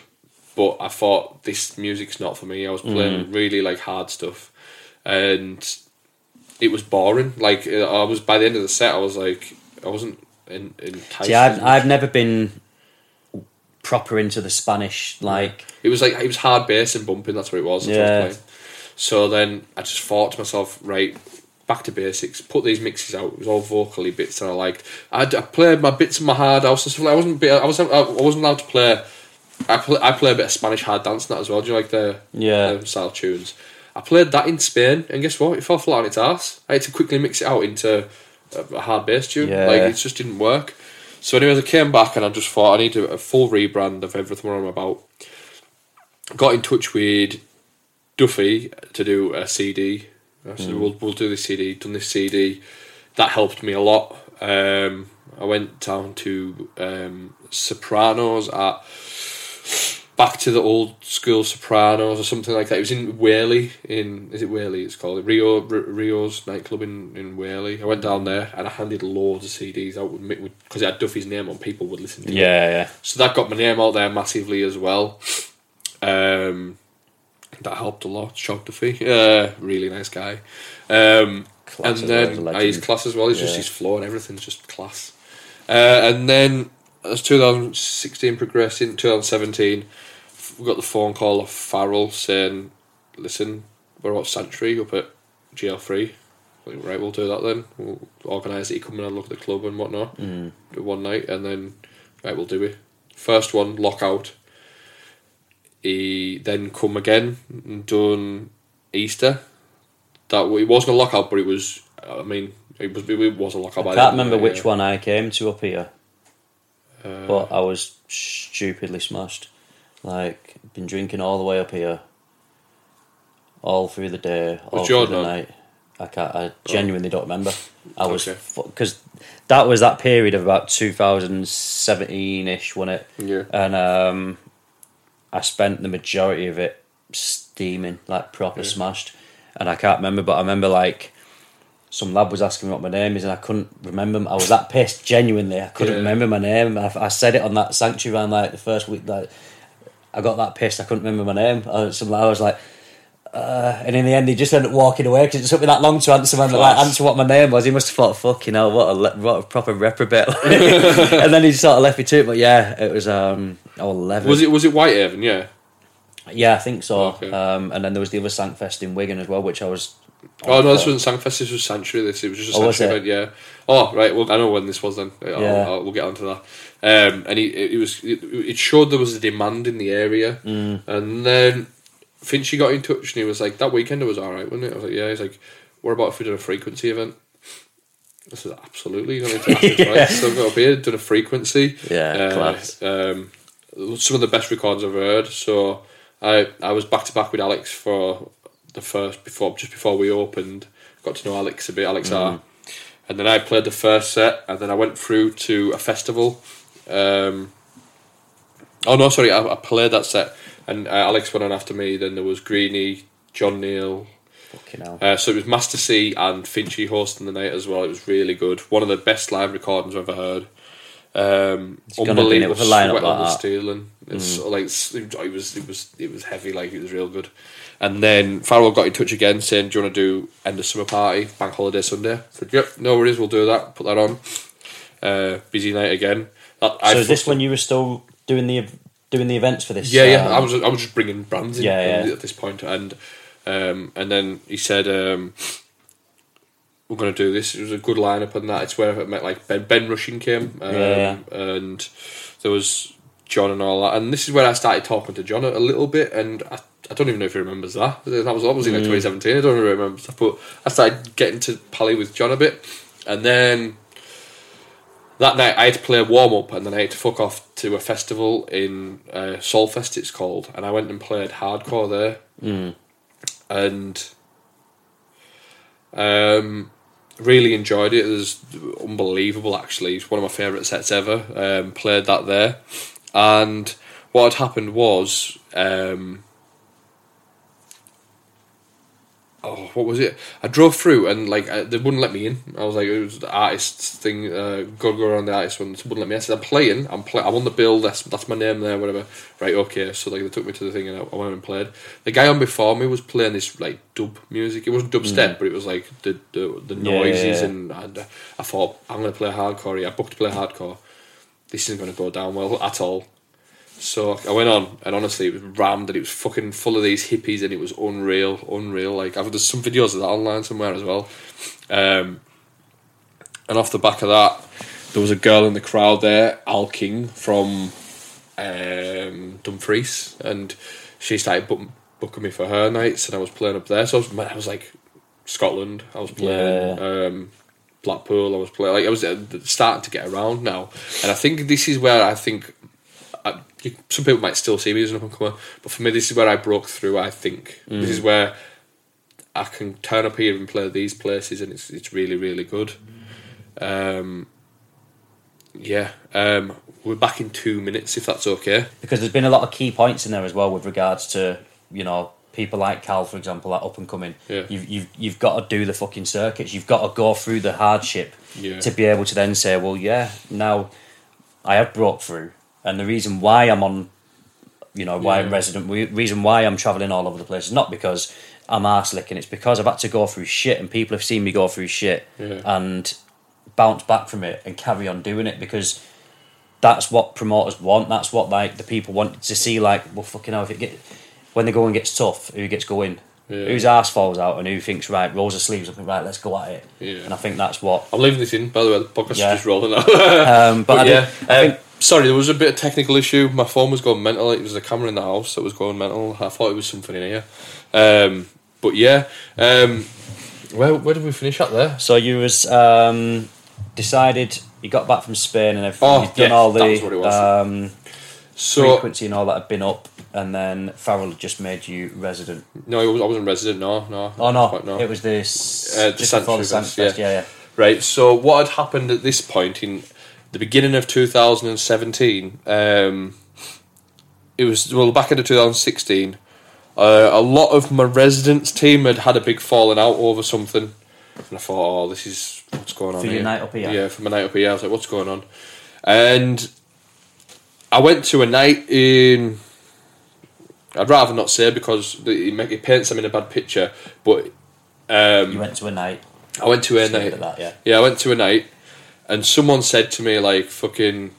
but I thought, this music's not for me. I was playing mm-hmm. really, like, hard stuff, and it was boring. Like, I was, by the end of the set, I was like, I wasn't in, enticed. See, I've, I've never been... proper into the Spanish, like... It was like, it was hard bass and bumping, that's what it was. That's yeah. what I was playing. So then I just thought to myself, right, back to basics, put these mixes out. It was all vocally bits that I liked. I, I played my bits in my hard house and stuff. I wasn't, I wasn't, I wasn't allowed to play. I play, I play a bit of Spanish hard dance and that as well. Do you like the yeah. um, style tunes? I played that in Spain, and guess what? It fell flat on its ass. I had to quickly mix it out into a hard bass tune. Yeah. Like, it just didn't work. So anyways, I came back and I just thought I need a full rebrand of everything I'm about. Got in touch with Duffy to do a C D I said, mm. we'll we'll do this C D. Done this C D. That helped me a lot. Um, I went down to um, Sopranos at back to the old school Sopranos or something like that. It was in Whaley. In is it Whaley? It's called Rio R- Rio's nightclub in, in Whaley. I went down there and I handed loads of C Ds out because it had Duffy's name on. People would listen to yeah, it. Yeah, yeah. So that got my name out there massively as well. Um, that helped a lot. Shock Duffy, uh, really nice guy. Um, Class and then uh, he's class as well. He's yeah. just his flow and everything's just class. Uh, and then as twenty sixteen progressed in twenty seventeen, we got the phone call of Farrell saying, "Listen, we're about Santry up at G L three." Like, right, we'll do that then. We'll organise that you come in and look at the club and whatnot. Mm. One night, and then right, we'll do it. First one, lockout. He then come again and done Easter. That it wasn't a lockout, but it was. I mean, it was. It was a lockout. I can't remember which one I came to up here, uh, but I was stupidly smashed. Like, been drinking all the way up here, all through the day, all through the night. I can't. I genuinely don't remember. I was because that was that period of about twenty seventeen ish, wasn't it? Yeah. And um, I spent the majority of it steaming, like proper yeah. smashed. And I can't remember, but I remember like some lad was asking me what my name is, and I couldn't remember. I was that pissed, genuinely. I couldn't yeah. remember my name. I, I said it on that Sanctuary van like the first week. Like I got that pissed, I couldn't remember my name. I, some lad I was like, uh, and in the end, he just ended up walking away because it took me that long to answer. When like answer what my name was, he must have thought, "Fuck, you know what a le- what a proper reprobate." And then he sort of left me to it. But yeah, it was um, oh, eleven. Was it was it Whitehaven? Yeah. Yeah, I think so. Okay. Um, and then there was the other Sankfest in Wigan as well, which I was. Oh no, this wasn't Sankfest. This was Sanctuary. This it was just a Sanctuary event. Yeah. Oh right. Well, I know when this was then. I'll, yeah. I'll, we'll get onto that. Um, and he, it was. It, it showed there was a demand in the area, mm. and then Finchie got in touch and he was like, "That weekend it was all right, wasn't it?" I was like, "Yeah." He's like, "What about if we did a frequency event?" I said, "Absolutely." You don't need to ask yeah. right. So I've got up here, done a frequency. Yeah, uh, class. Um, some of the best records I've heard. So. I, I was back to back with Alex for the first before just before we opened. Got to know Alex a bit, Alex mm. R. And then I played the first set, and then I went through to a festival. Um, oh no, sorry, I, I played that set, and uh, Alex went on after me. Then there was Greenie, John Neal. Fucking hell. Uh, so it was Master C and Finchie hosting the night as well. It was really good. One of the best live recordings I've ever heard. Um, it's unbelievable with a lineup sweat like that. Stealing. It's mm. like it was, it was, it was heavy. Like it was real good. And then Farrell got in touch again, saying, "Do you want to do end of summer party, bank holiday Sunday?" I said, "Yep, no worries, we'll do that. Put that on." Uh, busy night again. That, so is this when you were still doing the doing the events for this? Yeah, um, yeah. I was I was just bringing brands in yeah, yeah. at this point, and um, and then he said. Um, We're going to do this. It was a good lineup and that. It's where I met like Ben, Ben Rushing came, um, yeah, yeah. and there was John and all that. And this is where I started talking to John a, a little bit. And I, I don't even know if he remembers that. That was obviously mm. like twenty seventeen. I don't really remember that. But I started getting to pally with John a bit. And then that night I had to play a warm up, and then I had to fuck off to a festival in uh, Solfest, it's called. And I went and played hardcore there. Mm. And. Um, Really enjoyed it. It was unbelievable, actually. It's one of my favourite sets ever. Um, played that there. And what had happened was... Um, oh, what was it? I drove through and like I, they wouldn't let me in. I was like, it was the artist's thing. Uh, go go around the artist one. Wouldn't let me in. I said, I'm playing. I'm, play- I'm on the bill. That's that's my name there, whatever. Right, okay. So like they took me to the thing and I, I went and played. The guy on before me was playing this like dub music. It wasn't dubstep, mm. but it was like the the, the noises. Yeah, yeah, yeah. And I, I thought, I'm going to play hardcore here. I booked to play hardcore. This isn't going to go down well at all. So I went on, and honestly, it was rammed, and it was fucking full of these hippies, and it was unreal, unreal. Like I've there's some videos of that online somewhere as well. Um, and off the back of that, there was a girl in the crowd there, Al King from um, Dumfries, and she started book, booking me for her nights, and I was playing up there. So I was, I was like Scotland, I was playing. Yeah. Um, Blackpool, I was playing. Like I was starting to get around now, and I think this is where I think. I, some people might still see me as an up and comer, but for me, this is where I broke through. I think mm. this is where I can turn up here and play these places, and it's it's really, really good. Um, yeah, um, we're back in two minutes, if that's okay. Because there's been a lot of key points in there as well with regards to, you know, people like Cal, for example, that up and coming. Yeah. You've, you've, you've got to do the fucking circuits. You've got to go through the hardship yeah. to be able to then say, well, yeah, now I have broke through. And the reason why I'm on, you know, why yeah. I'm resident, reason why I'm travelling all over the place is not because I'm arse-licking. It's because I've had to go through shit, and people have seen me go through shit yeah. and bounce back from it and carry on doing it, because that's what promoters want. That's what, like, the people want to see, like, well, fucking hell, if it get, when the going gets tough, who gets going? Yeah. Whose arse falls out and who thinks, right, rolls her sleeves up and, right, let's go at it. Yeah. And I think that's what... I'm leaving this in, by the way. The podcast yeah. is just rolling out. um, but, but I yeah. Did, I um, think... Sorry, there was a bit of technical issue. My phone was going mental. It was the camera in the house that was going mental. I thought it was something in here. Um, but yeah, um, where where did we finish up there? So you was um, decided you got back from Spain and everything. Oh, you'd done yeah, all the um, so, frequency and all that had been up, and then Farrell just made you resident. No, I wasn't resident. No, no. Oh no, quite, no. It was this uh, just before the Sanfest. Yeah. yeah, yeah. Right. So what had happened at this point in the beginning of two thousand seventeen, um, it was, well, back into two thousand sixteen, uh, a lot of my residents team had had a big falling out over something, and I thought, oh, this is what's going on for here. For your night up here? Yeah, for my night up here. I was like, what's going on? And I went to a night in, I'd rather not say because it, make, it paints them in a bad picture, but... Um, you went to a night. I went to a night. At that, yeah. yeah, I went to a night. And someone said to me, like, fucking,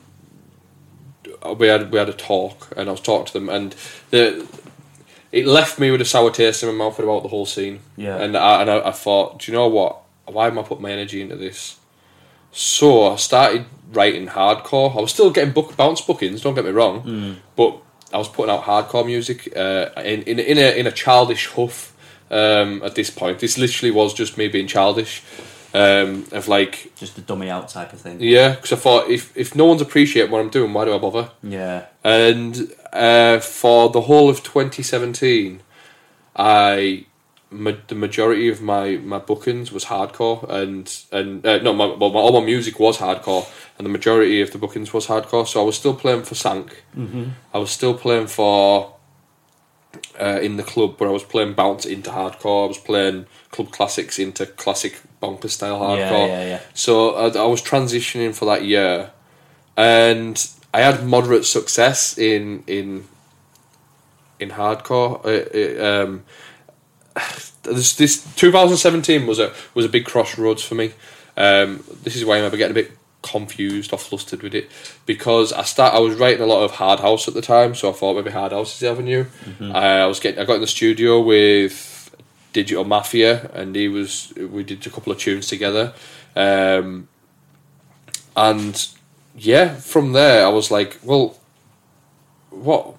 we had we had a talk, and I was talking to them, and the it left me with a sour taste in my mouth about the whole scene. Yeah. And I and I, I thought, do you know what? Why am I putting my energy into this? So I started writing hardcore. I was still getting book, bounce bookings. Don't get me wrong, mm. but I was putting out hardcore music uh, in in in a in a childish huff. Um, at this point, this literally was just me being childish. Um, of like just the dummy out type of thing. Yeah, because I thought if if no one's appreciating what I'm doing, why do I bother? Yeah. And uh, for the whole of twenty seventeen, I ma- the majority of my, my bookings was hardcore, and and uh, no, my, well, my, all my music was hardcore, and the majority of the bookings was hardcore. So I was still playing for Sank. Mm-hmm. I was still playing for uh, in the club, but I was playing bounce into hardcore. I was playing club classics into classic bonker style hardcore. Yeah, yeah, yeah. So I, I was transitioning for that year, and I had moderate success in in in hardcore. It, it, um, this, this twenty seventeen was a was a big crossroads for me. Um, this is why I'm ever getting a bit confused or flustered with it, because I start I was writing a lot of hard house at the time, so I thought maybe hard house is the avenue. Mm-hmm. I, I was getting I got in the studio with Digital Mafia, and he was we did a couple of tunes together, um, and yeah, from there I was like, well, what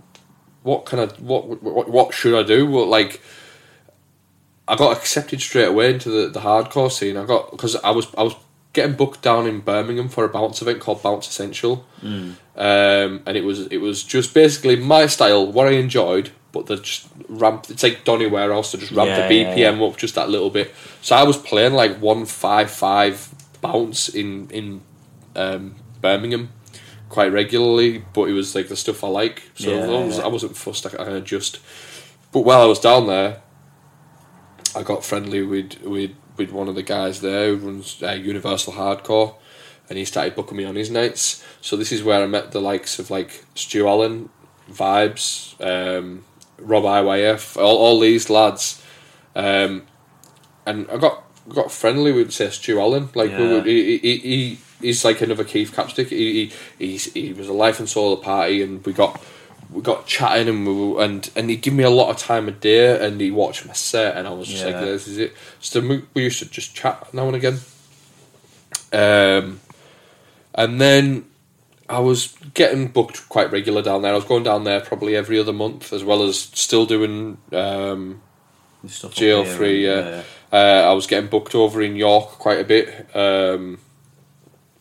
what can I what what, what should I do? Well, like, I got accepted straight away into the, the hardcore scene. I got because I was I was getting booked down in Birmingham for a bounce event called Bounce Essential, mm. um, and it was it was just basically my style, what I enjoyed. But they just ramp. It's like Donny Warehouse to just ramp yeah, the B P M yeah, yeah. up just that little bit. So I was playing like one five five bounce in in um, Birmingham quite regularly, but it was like the stuff I like. So yeah, I, was, yeah. I wasn't fussed. I can adjust. But while I was down there, I got friendly with with, with one of the guys there who runs uh, Universal Hardcore, and he started booking me on his nights. So this is where I met the likes of like Stu Allen, Vibes. Um, Rob I Y F, all, all these lads, um, and I got got friendly with say Stu Allen. Like yeah. we were, he, he he he's like another Keith Capstick. He he he was a life and soul of the party, and we got we got chatting, and we were, and and he gave me a lot of time a day, and he watched my set, and I was just yeah. like, this is it. So we, we used to just chat now and again, um, and then. I was getting booked quite regular down there. I was going down there probably every other month, as well as still doing um, G L three. Yeah. Yeah, yeah. Uh, I was getting booked over in York quite a bit, um,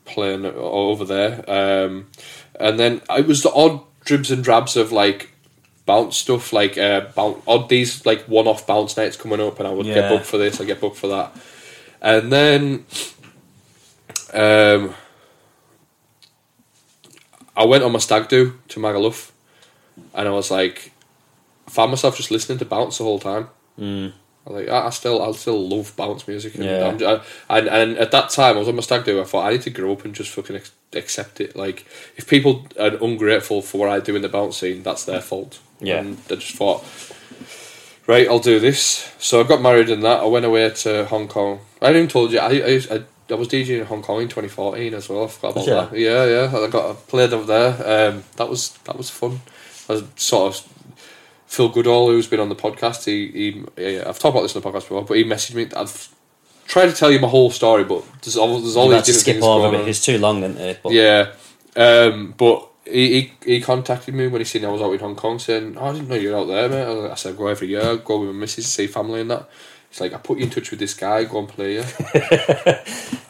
playing over there. Um, and then it was the odd dribs and drabs of like bounce stuff, like uh, bounce oddies, like one-off bounce nights coming up, and I would yeah. get booked for this, I get booked for that. And then um, I went on my stag do to Magaluf, and I was like, I found myself just listening to bounce the whole time. Mm. I was like, I, I still, I still love bounce music. And, yeah. I'm just, I, and and at that time, I was on my stag do. I thought I need to grow up and just fucking ex- accept it. Like, if people are ungrateful for what I do in the bounce scene, that's their fault. Yeah. And I just thought, right, I'll do this. So I got married and that. I went away to Hong Kong. I haven't even told you. I I, I was DJing in Hong Kong in twenty fourteen as well. I forgot about yeah. that. Yeah, yeah. I got I played up there. Um, that was that was fun. I was sort of. Phil Goodall, who's been on the podcast, he, he yeah, I've talked about this in the podcast before, but he messaged me. I've tried to tell you my whole story, but there's all, there's all these different skip things over going on. It's too long, isn't it? But. Yeah, um, but he, he he contacted me when he seen I was out in Hong Kong, saying, oh, I didn't know you were out there, mate. I, like, I said, go every year, go with my missus, to see family and that. He's like, I put you in touch with this guy, go and play you.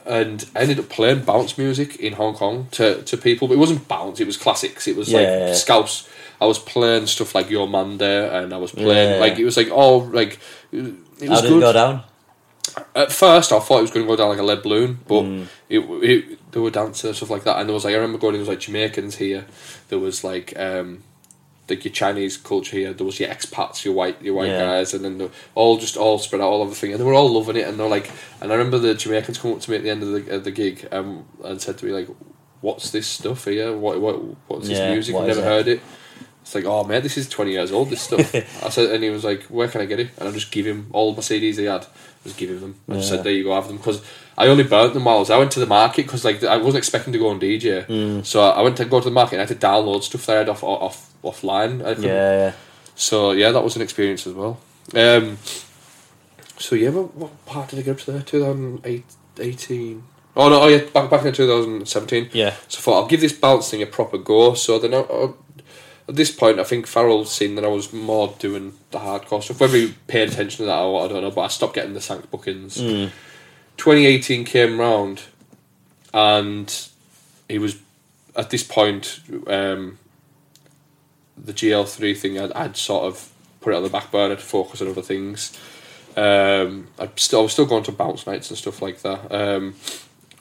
And I ended up playing bounce music in Hong Kong to, to people, but it wasn't bounce, it was classics, it was yeah, like yeah. Scouse. I was playing stuff like Yo Man There, and I was playing yeah. like it was like oh like it was How did good. It go down? At first, I thought it was going to go down like a lead balloon, but mm. it, it there were dancers and stuff like that, and there was like I remember going. There was like Jamaicans here. There was like um, like your Chinese culture here. There was your expats, your white your white yeah. guys, and then all just all spread out all over the thing, and they were all loving it. And they're like, and I remember the Jamaicans come up to me at the end of the, of the gig um, and said to me like, "What's this stuff here? What what what's yeah, this music? What I've never it? heard it." It's like, oh, mate, this is twenty years old, this stuff. I said, and he was like, where can I get it? And I just give him all my C Ds he had. I just give him them. I yeah. just said, there you go, have them. Because I only burnt them while I was... I went to the market because like I wasn't expecting to go on D J. Mm. So I went to go to the market and I had to download stuff that I had off, off, offline. I yeah, yeah. So, yeah, that was an experience as well. Um, so, yeah, what, what part did I get up to there? twenty eighteen... Oh, no, oh yeah, back, back in twenty seventeen. Yeah. So I thought, I'll give this bounce thing a proper go. So then I... I At this point, I think Farrell's seen that I was more doing the hardcore stuff. Whether he paid attention to that or what, I don't know, but I stopped getting the Sank bookings. Mm. twenty eighteen came round, and he was, at this point, um, the G L three thing, I'd, I'd sort of put it on the back burner to focus on other things. Um, I'd still, I was still going to bounce nights and stuff like that, um,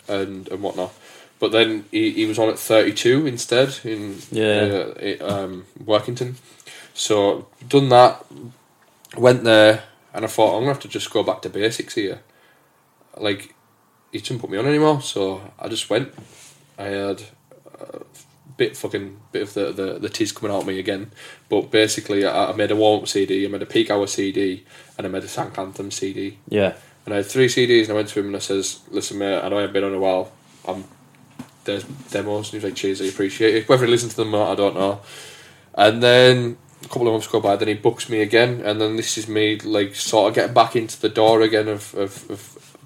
and, and whatnot. But then he, he was on at thirty-two instead in yeah. uh, it, um, Workington. So done that, went there, and I thought, I'm going to have to just go back to basics here. Like, he didn't put me on anymore, so I just went. I had a bit fucking bit of the, the, the tiz coming out of me again. But basically, I, I made a warm-up C D, I made a peak hour C D, and I made a Sank Anthem C D. Yeah. And I had three C Ds, and I went to him and I says, listen, mate, I know I haven't been on a while. I'm... there's demos, and he was like, cheers, I appreciate it. Whether he listened to them or not, I don't know. And then a couple of months go by, then he books me again, and then this is me like sort of getting back into the door again of of, of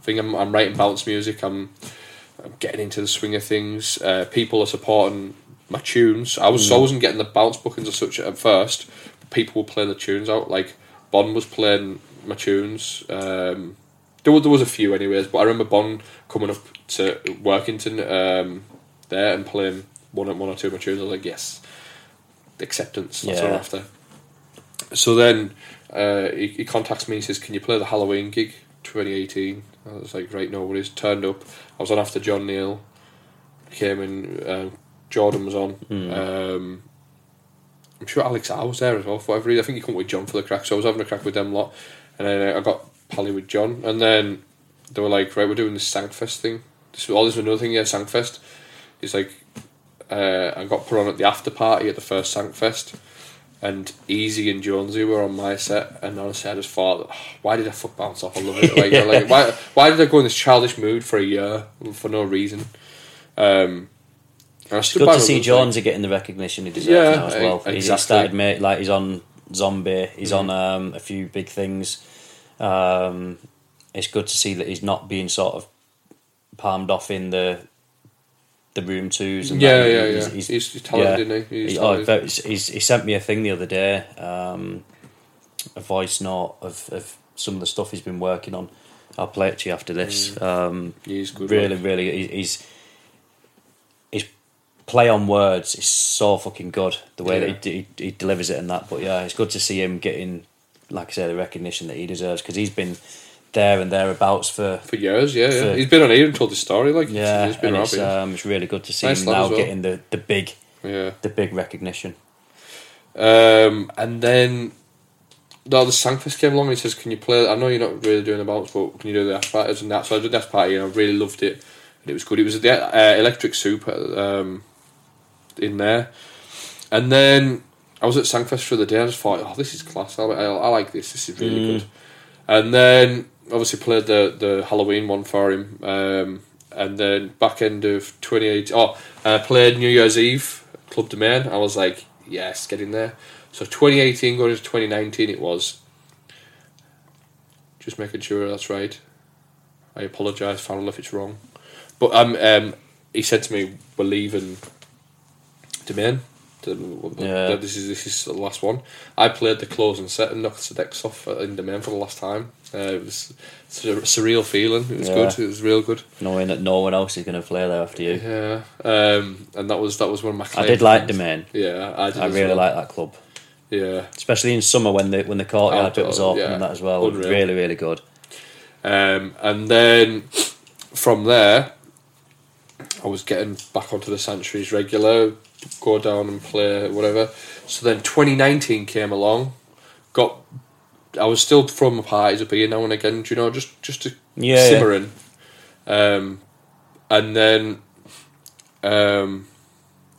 thing. I'm, I'm writing bounce music, I'm, I'm getting into the swing of things, uh, people are supporting my tunes. I, was, mm. I wasn't getting the bounce bookings as such at first, but people were playing the tunes out, like Bon was playing my tunes, um, there, there was a few anyways, but I remember Bon coming up to Workington um, there and playing one, one or two of my tunes. I was like, yes, acceptance, that's yeah. what I'm after. So then uh, he, he contacts me and says, can you play the Halloween gig twenty eighteen? I was like, right, no worries. Turned up, I was on after John Neal, came in, uh, Jordan was on, mm. um, I'm sure Alex I was there as well for whatever reason. I think he came with John for the crack, so I was having a crack with them lot, and then I got pally with John, and then they were like, right, we're doing this Sankfest thing. This was, oh, this was another thing, yeah, Sankfest. He's like, uh, I got put on at the after party at the first Sankfest, and Easy and Jonesy were on my set, and honestly, I just thought, oh, why did I fuck bounce off? I love it. Like, yeah. like why, why did I go in this childish mood for a year for no reason? Um, and I stood Good by to see Jonesy getting the recognition he deserves yeah, now as well. Exactly. He's, he started, mate, like, he's on Zombie, he's mm-hmm. on um, a few big things. Um, it's good to see that he's not being sort of palmed off in the the room twos and yeah, that. yeah, he's, yeah. He's, he's, he's talented, yeah. isn't he? He's he, talented. Oh, he's, he's, he sent me a thing the other day, um, a voice note of, of some of the stuff he's been working on. I'll play it to you after this. Mm. Um, he's good. Really, right? really, he's he's play on words is so fucking good, the way yeah. that he, he, he delivers it and that. But yeah, it's good to see him getting, like I say, the recognition that he deserves, because he's been there and thereabouts for for years. Yeah, for, yeah. He's been on here and told his story. Like, yeah, he's been and it's, um, it's really good to see nice him now well. getting the the big, yeah, the big recognition. Um, and then no, the Sangfest came along and he says, "Can you play? I know you're not really doing the bounce, but can you do the after parties and that?" So I did the after party and I really loved it. And it was good. It was at the uh, Electric Soup um, in there, and then I was at Sangfest for the day. I just thought, "Oh, this is class. I, I, I like this. This is really mm. good." And then obviously played the, the Halloween one for him, um, and then back end of twenty eighteen, oh, I played New Year's Eve Club Domain. I was like, yes, get in there. So twenty eighteen going into twenty nineteen, it was. Just making sure that's right. I apologise, Farrell, if it's wrong. But um, um, he said to me, "We're leaving Domain. Yeah. This is this is the last one." I played the closing set and knocked the decks off in Domain for the last time. Uh, it was a surreal feeling. It was yeah. good. It was real good. Knowing that no one else is going to play there after you. Yeah, um, and that was that was one of my. I did like Domain. Yeah, I did. I really well. like that club. Yeah, especially in summer when the when the courtyard bit was open yeah. and that as well. Unreal. Really, really good. Um, and then from there, I was getting back onto the Sanctuaries regular. Go down and play whatever. So then twenty nineteen came along. Got I was still throwing my parties up here now and again. Do you know just just to yeah, simmer in, yeah. um, and then um,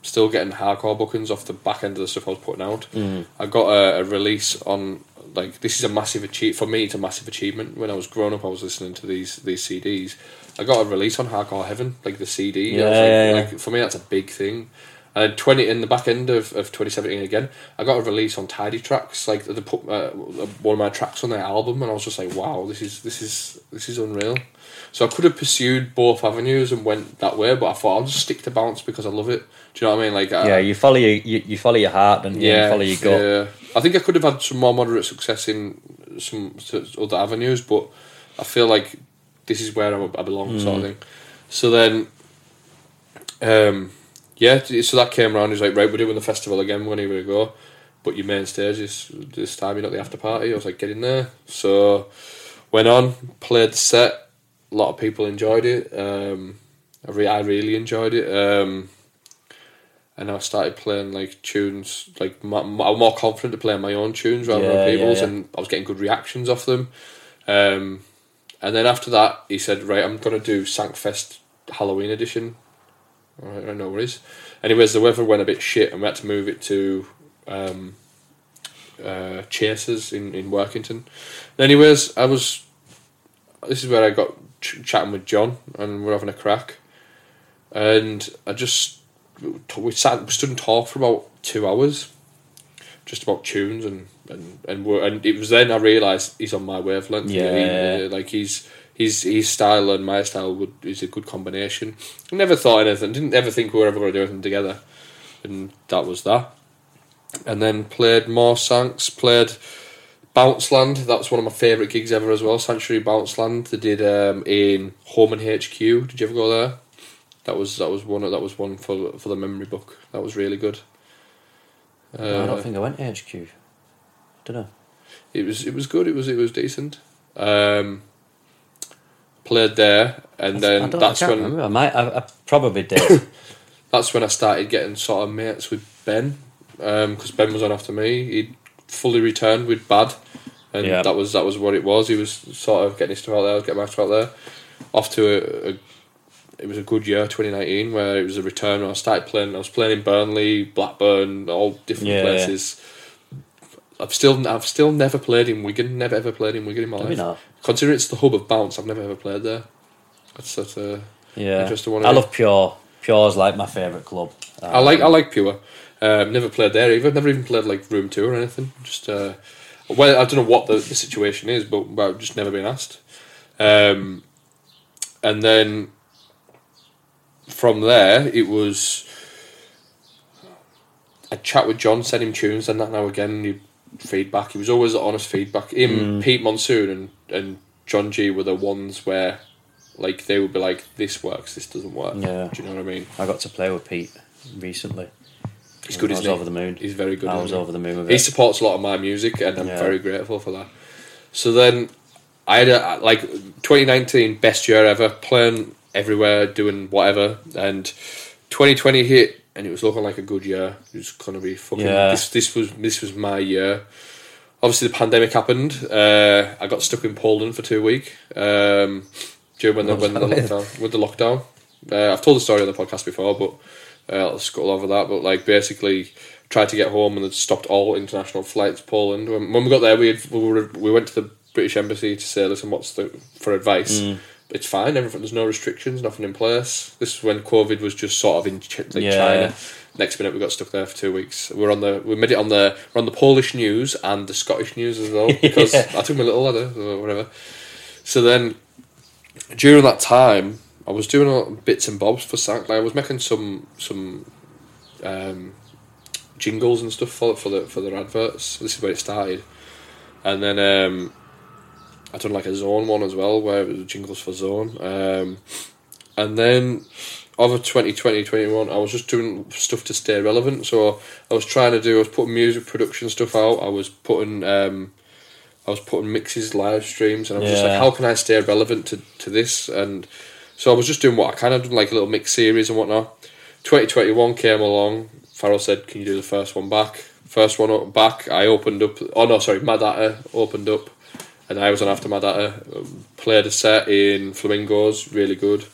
still getting hardcore bookings off the back end of the stuff I was putting out. Mm. I got a, a release on like this is a massive achievement for me. It's a massive achievement. When I was growing up, I was listening to these these C Ds. I got a release on Hardcore Heaven, like the C D. Yeah, I was like, yeah, yeah. Like, for me, that's a big thing. And twenty in the back end of, of twenty seventeen again, I got a release on Tidy Tracks. Like they put uh, one of my tracks on their album, and I was just like, "Wow, this is this is this is unreal." So I could have pursued both avenues and went that way, but I thought I'll just stick to bounce because I love it. Do you know what I mean? Like, uh, yeah, you follow your you, you follow your heart and yeah, you follow your gut. Yeah, I think I could have had some more moderate success in some other avenues, but I feel like this is where I, I belong, mm. sort of thing. So then, um. Yeah, so that came around. He's like, "Right, we're doing the festival again. When are you going to go? But your main stage is this time. You're not the after party." I was like, "Get in there." So went on, played the set. A lot of people enjoyed it. Um, I, re- I really enjoyed it. Um, and I started playing like tunes. Like m- m- I was more confident to play my own tunes rather yeah, than people's, yeah, yeah. and I was getting good reactions off them. Um, and then after that, he said, "Right, I'm going to do Sankfest Halloween edition." Alright, I know where it is. Anyways, the weather went a bit shit and we had to move it to um, uh, Chasers in, in Workington. Anyways, I was... This is where I got ch- chatting with John and we're having a crack. And I just... We sat, we stood and talked for about two hours. Just about tunes and... And, and, we're, and it was then I realised he's on my wavelength. Yeah. He, like, he's... His his style and my style would, is a good combination. I never thought anything. Didn't ever think we were ever going to do anything together, and that was that. And then played more Sanks. Played Bounceland. That was one of my favourite gigs ever as well. Sanctuary Bounceland. They did um, in Home and H Q. Did you ever go there? That was that was one. That was one for for the memory book. That was really good. Uh, no, I don't think I went to H Q. Don't know. It was it was good. It was it was decent. Um, Played there, and then I that's I when remember. I might, I, I probably did. That's when I started getting sort of mates with Ben, because um, Ben was on after me. He'd fully returned with Bad, and yeah. that was that was what it was. He was sort of getting his stuff out there, I was getting my stuff out there. Off to a, a, it was a good year, twenty nineteen, where it was a return. When I started playing. I was playing in Burnley, Blackburn, all different yeah, places. Yeah. I've still, I've still never played in Wigan. Never ever played in Wigan in my Maybe life. Not. Considering it's the hub of bounce, I've never ever played there. That's such a yeah. interesting one. I love Pure. Pure's like my favourite club. Um, I like, I like Pure. Um, never played there either. Never even played like room two or anything. Just, uh, well, I don't know what the, the situation is, but I've well, just never been asked. Um, and then from there, it was. I'd chat with John, send him tunes, and that now again. He, feedback. He was always honest feedback. Him, mm. Pete Monsoon and, and John G were the ones where like they would be like, "This works, this doesn't work." Yeah. Do you know what I mean? I got to play with Pete. recently. He's good, isn't he? I was over the moon. He's very good. I was over the moon with it. He supports a lot of my music, and I'm yeah. very grateful for that. So then, I had a, like twenty nineteen best year ever, playing everywhere, doing whatever, and twenty twenty hit, and it was looking like a good year. It was gonna be fucking. Yeah. This, this was this was my year. Obviously, the pandemic happened. Uh, I got stuck in Poland for two weeks um, during when the, when the lockdown. With the lockdown, uh, I've told the story on the podcast before, but. Uh, I'll scuttle over that, but like basically tried to get home and they stopped all international flights to Poland. When, when we got there, we had, we, were, we went to the British Embassy to say, listen, what's the for advice? Mm. It's fine, everything. There's no restrictions, nothing in place. This is when COVID was just sort of in like yeah. China. Next minute, we got stuck there for two weeks. We we're on the we made it on the we're on the Polish news and the Scottish news as well because yeah. I took my little ladder or whatever. So then during that time. I was doing a lot of bits and bobs for Sank. Like I was making some some um, jingles and stuff for for the for their adverts. This is where it started, and then um, I done like a Zone one as well, where it was jingles for Zone. Um, and then over twenty twenty, twenty-one, I was just doing stuff to stay relevant. So I was trying to do. I was putting music production stuff out. I was putting. Um, I was putting mixes, live streams, and I was yeah. just like, how can I stay relevant to to this and. So I was just doing what I can. I've done like a little mix series and whatnot. twenty twenty-one came along. Farrell said, can you do the first one back? First one up, back. I opened up... Oh, no, sorry. Mad Hatter opened up. And I was on after Mad Hatter. Played a set in Flamingos. Really good.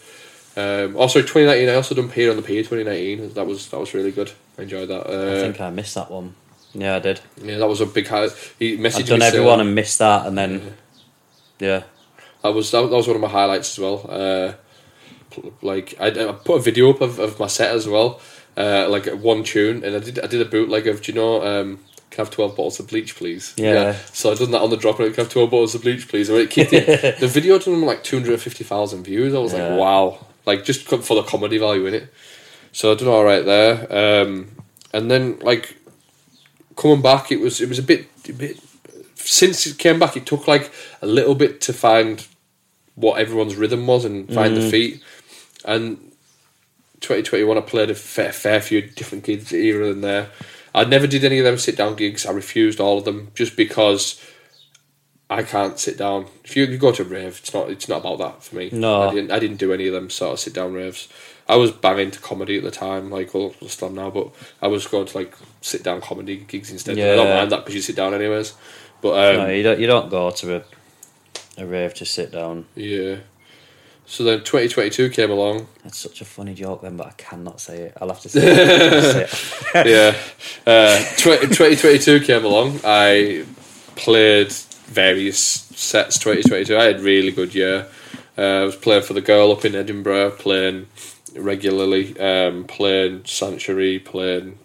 Um, also, twenty nineteen, I also done Peer on the Pier twenty nineteen. That was that was really good. I enjoyed that. Uh, I think I missed that one. Yeah, I did. Yeah, that was a big... High. He messaged I've done me everyone saying, and missed that and then... Yeah. yeah. That was that was one of my highlights as well. Uh... Like I, I put a video up of, of my set as well, uh, like one tune, and I did I did a bootleg of do you know um, can I have twelve bottles of bleach please? Yeah. yeah. So I done that on the drop and I can I have twelve bottles of bleach please. And it kicked it. The video done like two hundred and fifty thousand views. I was yeah. like wow, like just for the comedy value in it. So I done all right there, um, and then like coming back, it was it was a bit a bit since it came back. It took like a little bit to find what everyone's rhythm was and find mm-hmm. the feet. And twenty twenty-one, I played a fair, fair few different gigs here and there. I never did any of them sit-down gigs. I refused all of them just because I can't sit down. If you, you go to a rave, it's not it's not about that for me. No. I didn't, I didn't do any of them sort of sit-down raves. I was bang into comedy at the time, like, well, I still am now, but I was going to, like, sit-down comedy gigs instead. Yeah. I don't mind that because you sit down anyways. But um, no, you don't, you don't go to a, a rave to sit down. Yeah. So then twenty twenty-two came along. That's such a funny joke then, but I cannot say it. I'll have to say it. Have to say it. yeah. Uh, twenty twenty-two came along. I played various sets twenty twenty-two. I had a really good year. Uh, I was playing for the girl up in Edinburgh, playing regularly, um, playing Sanctuary, playing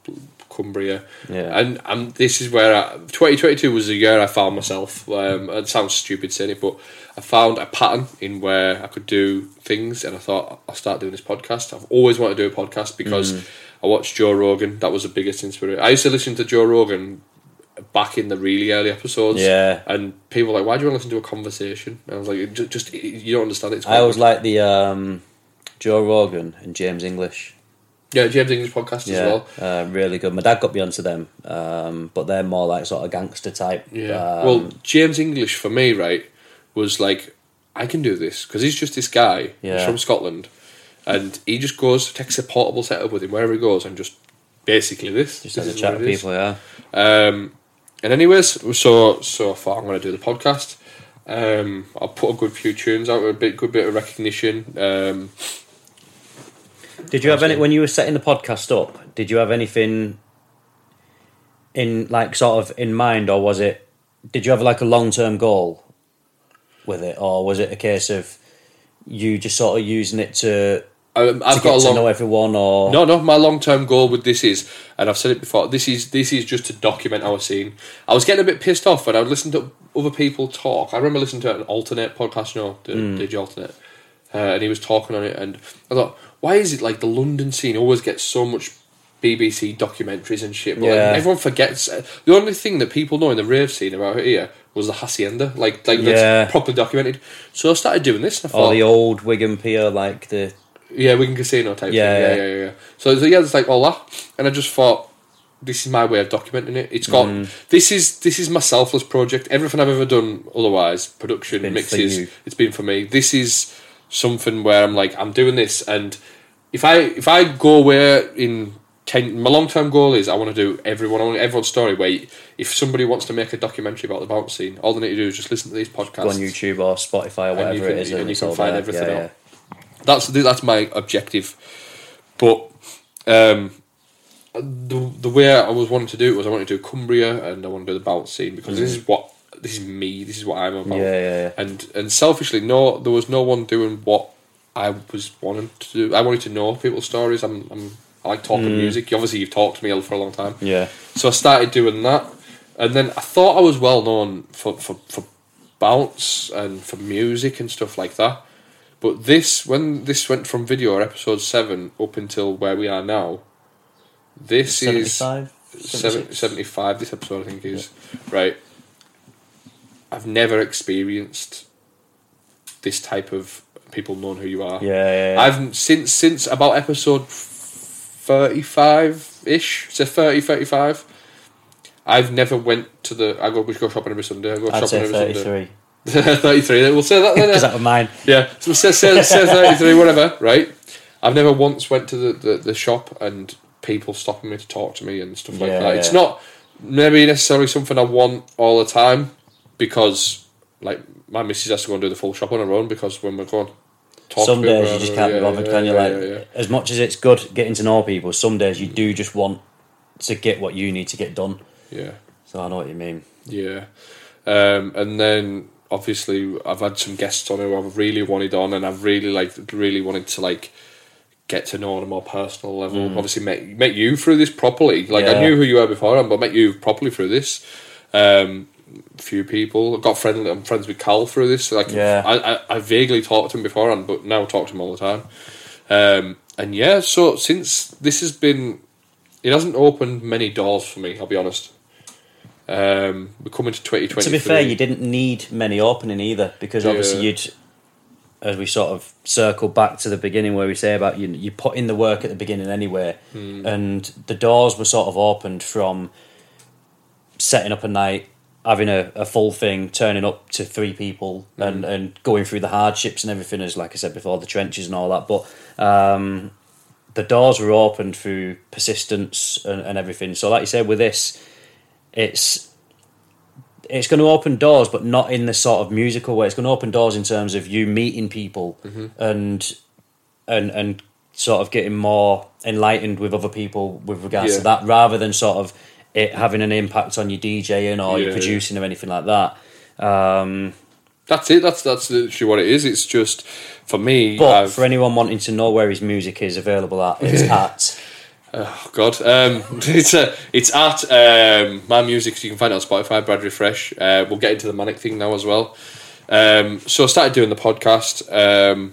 Cumbria. Yeah. And um, this is where I, twenty twenty-two was the year I found myself. Um, it sounds stupid saying it, but... I found a pattern in where I could do things, and I thought I'll start doing this podcast. I've always wanted to do a podcast because mm. I watched Joe Rogan. That was the biggest inspiration. I used to listen to Joe Rogan back in the really early episodes. Yeah, and people were like, "Why do you want to listen to a conversation?" And I was like, "Just, just you don't understand it." It's I always like the um, Joe Rogan and James English. Yeah, James English podcast yeah, as well. Uh, really good. My dad got me onto them, um, but they're more like sort of gangster type. Yeah. Um, well, James English for me, right? Was like, I can do this because he's just this guy yeah. he's from Scotland, and he just goes takes a portable setup with him wherever he goes and just basically this just this has a chat with people, yeah. Um, and anyways, so so I thought I'm going to do the podcast. Um, I'll put a good few tunes out with a bit good bit of recognition. Um, did you have any when you were setting the podcast up? Did you have anything in like sort of in mind, or was it? Did you have like a long term goal? With it, or was it a case of you just sort of using it to, um, I've to got get a long, to know everyone? Or no, no. My long-term goal with this is, and I've said it before, this is this is just to document our scene. I was getting a bit pissed off when I would listen to other people talk. I remember listening to an alternate podcast, you know, the mm. Digi Alternate, uh, and he was talking on it, and I thought, why is it like the London scene always gets so much B B C documentaries and shit, but yeah. like, everyone forgets. The only thing that people know in the rave scene about it here was the Hacienda, like like yeah. that's properly documented. So I started doing this. And I thought, or the old Wigan Pier, like the Yeah, Wigan Casino type yeah, thing. Yeah, yeah, yeah. yeah. So, so yeah, it's like all that. And I just thought, this is my way of documenting it. It's got mm. this is this is my selfless project. Everything I've ever done otherwise, production, it's mixes, it's been for me. This is something where I'm like, I'm doing this, and if I if I go where in ten, my long term goal is I want to do everyone I want everyone's story. Where if somebody wants to make a documentary about the bounce scene, all they need to do is just listen to these podcasts. Go on YouTube or Spotify or whatever can, it is, and, and you can find there. everything yeah, yeah. out. That's that's my objective, but. Um, The the way I was wanting to do it was I wanted to do Cumbria and I want to do the bounce scene because mm-hmm. this is what this is me this is what I'm about yeah, yeah, yeah. and and selfishly no there was no one doing what I was wanting to do. I wanted to know people's stories. I'm, I'm I like talking mm. music. Obviously you've talked to me for a long time, yeah so I started doing that, and then I thought I was well known for, for, for bounce and for music and stuff like that, but this when this went from video or episode seven up until where we are now, This seventy-five, is seventy, seventy-five, this episode I think is, yeah. right, I've never experienced this type of people knowing who you are. Yeah, yeah, yeah. I've, since since about episode thirty-five-ish, so thirty, thirty-five, I've never went to the, I go, we go shopping every Sunday, I go I'd shopping say every thirty-three. Sunday. thirty-three, we'll say that then. Because that was mine. Yeah, so say, say, say thirty-three, whatever, right? I've never once went to the, the, the shop and people stopping me to talk to me and stuff like yeah, that. It's yeah. not maybe necessarily something I want all the time because, like, my missus has to go and do the full shop on her own because when we're going, talk some to days people, you just can't be bothered. Can you? Like, yeah, yeah. as much as it's good getting to know people, some days you do just want to get what you need to get done. Yeah. So I know what you mean. Yeah, um, and then obviously I've had some guests on who I've really wanted on, and I've really like really wanted to like. get to know on a more personal level. Mm. Obviously, met, met you through this properly. Like, yeah. I knew who you were beforehand, but met you properly through this. Um, few people. I got friendly. I'm friends with Cal through this. So like, yeah. I, I, I vaguely talked to him beforehand, but now I talk to him all the time. Um, and yeah, so since this has been... It hasn't opened many doors for me, I'll be honest. Um, we're coming to twenty twenty-three. To be fair, you didn't need many opening either, because obviously yeah. you'd... as we sort of circle back to the beginning where we say about you you put in the work at the beginning anyway, mm. and the doors were sort of opened from setting up a night, having a, a full thing, turning up to three people mm. and, and going through the hardships and everything, as like I said before, the trenches and all that. But um, the doors were opened through persistence and, and everything. So like you said, with this, it's... it's going to open doors, but not in the sort of musical way. It's going to open doors in terms of you meeting people mm-hmm. and and and sort of getting more enlightened with other people with regards yeah. to that, rather than sort of it having an impact on your DJing or yeah, your producing yeah. or anything like that. Um, that's it. That's that's literally what it is. It's just, for me... But I've... for anyone wanting to know where his music is available at, it's at... Oh God! Um, it's a, it's at um, my music. So you can find it on Spotify. Brad Refresh. Uh, we'll get into the manic thing now as well. Um, so I started doing the podcast, um,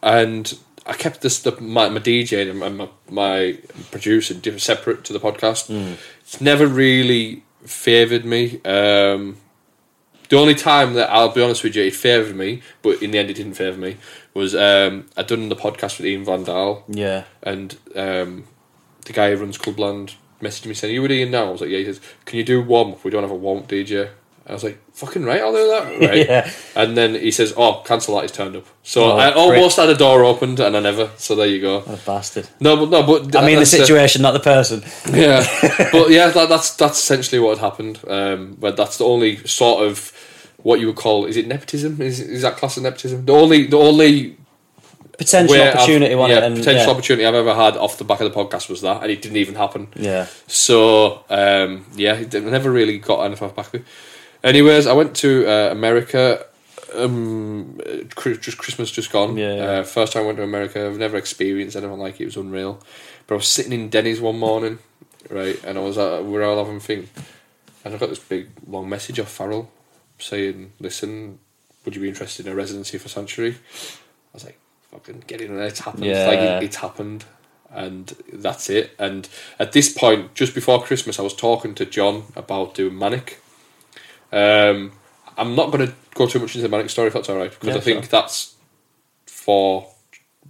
and I kept this the, my, my DJing and my, my producing separate to the podcast. Mm. It's never really favoured me. Um, the only time that I'll be honest with you, it favoured me, but in the end, it didn't favour me. Was um, I'd done the podcast with Ian Van Dahl. Yeah. And um, the guy who runs Clubland messaged me saying, "Are you with Ian now?" I was like, "Yeah." He says, "Can you do warm-up? We don't have a warm-up D J." I was like, "Fucking right, I'll do that." Right. yeah. And then he says, "Oh, cancel that, he's turned up." So oh, I almost prick. had a door opened and I never. So there you go. What a bastard. No, but no, but I mean the situation, uh, not the person. Yeah. But yeah, that, that's that's essentially what had happened. Um, but that's the only sort of what you would call, is it nepotism? Is is that class of nepotism? The only the only potential opportunity I've, yeah, it and, potential yeah. opportunity I've ever had off the back of the podcast was that, and it didn't even happen. Yeah. So um, yeah, I never really got anything off the back of it. Anyways, I went to uh, America. Um, just Christmas just gone. Yeah. yeah. Uh, first time I went to America. I've never experienced anything like it. It was unreal. But I was sitting in Denny's one morning, right, and I was uh, we were all having a thing, and I got this big long message off Farrell saying, "Listen, would you be interested in a residency for Sanctuary?" I was like, "Fucking get in there, it's happened." Yeah. Like it, it's happened, and that's it. And at this point, just before Christmas, I was talking to John about doing Manic. Um, I'm not going to go too much into the Manic story if that's alright, because yeah, I think sure. that's for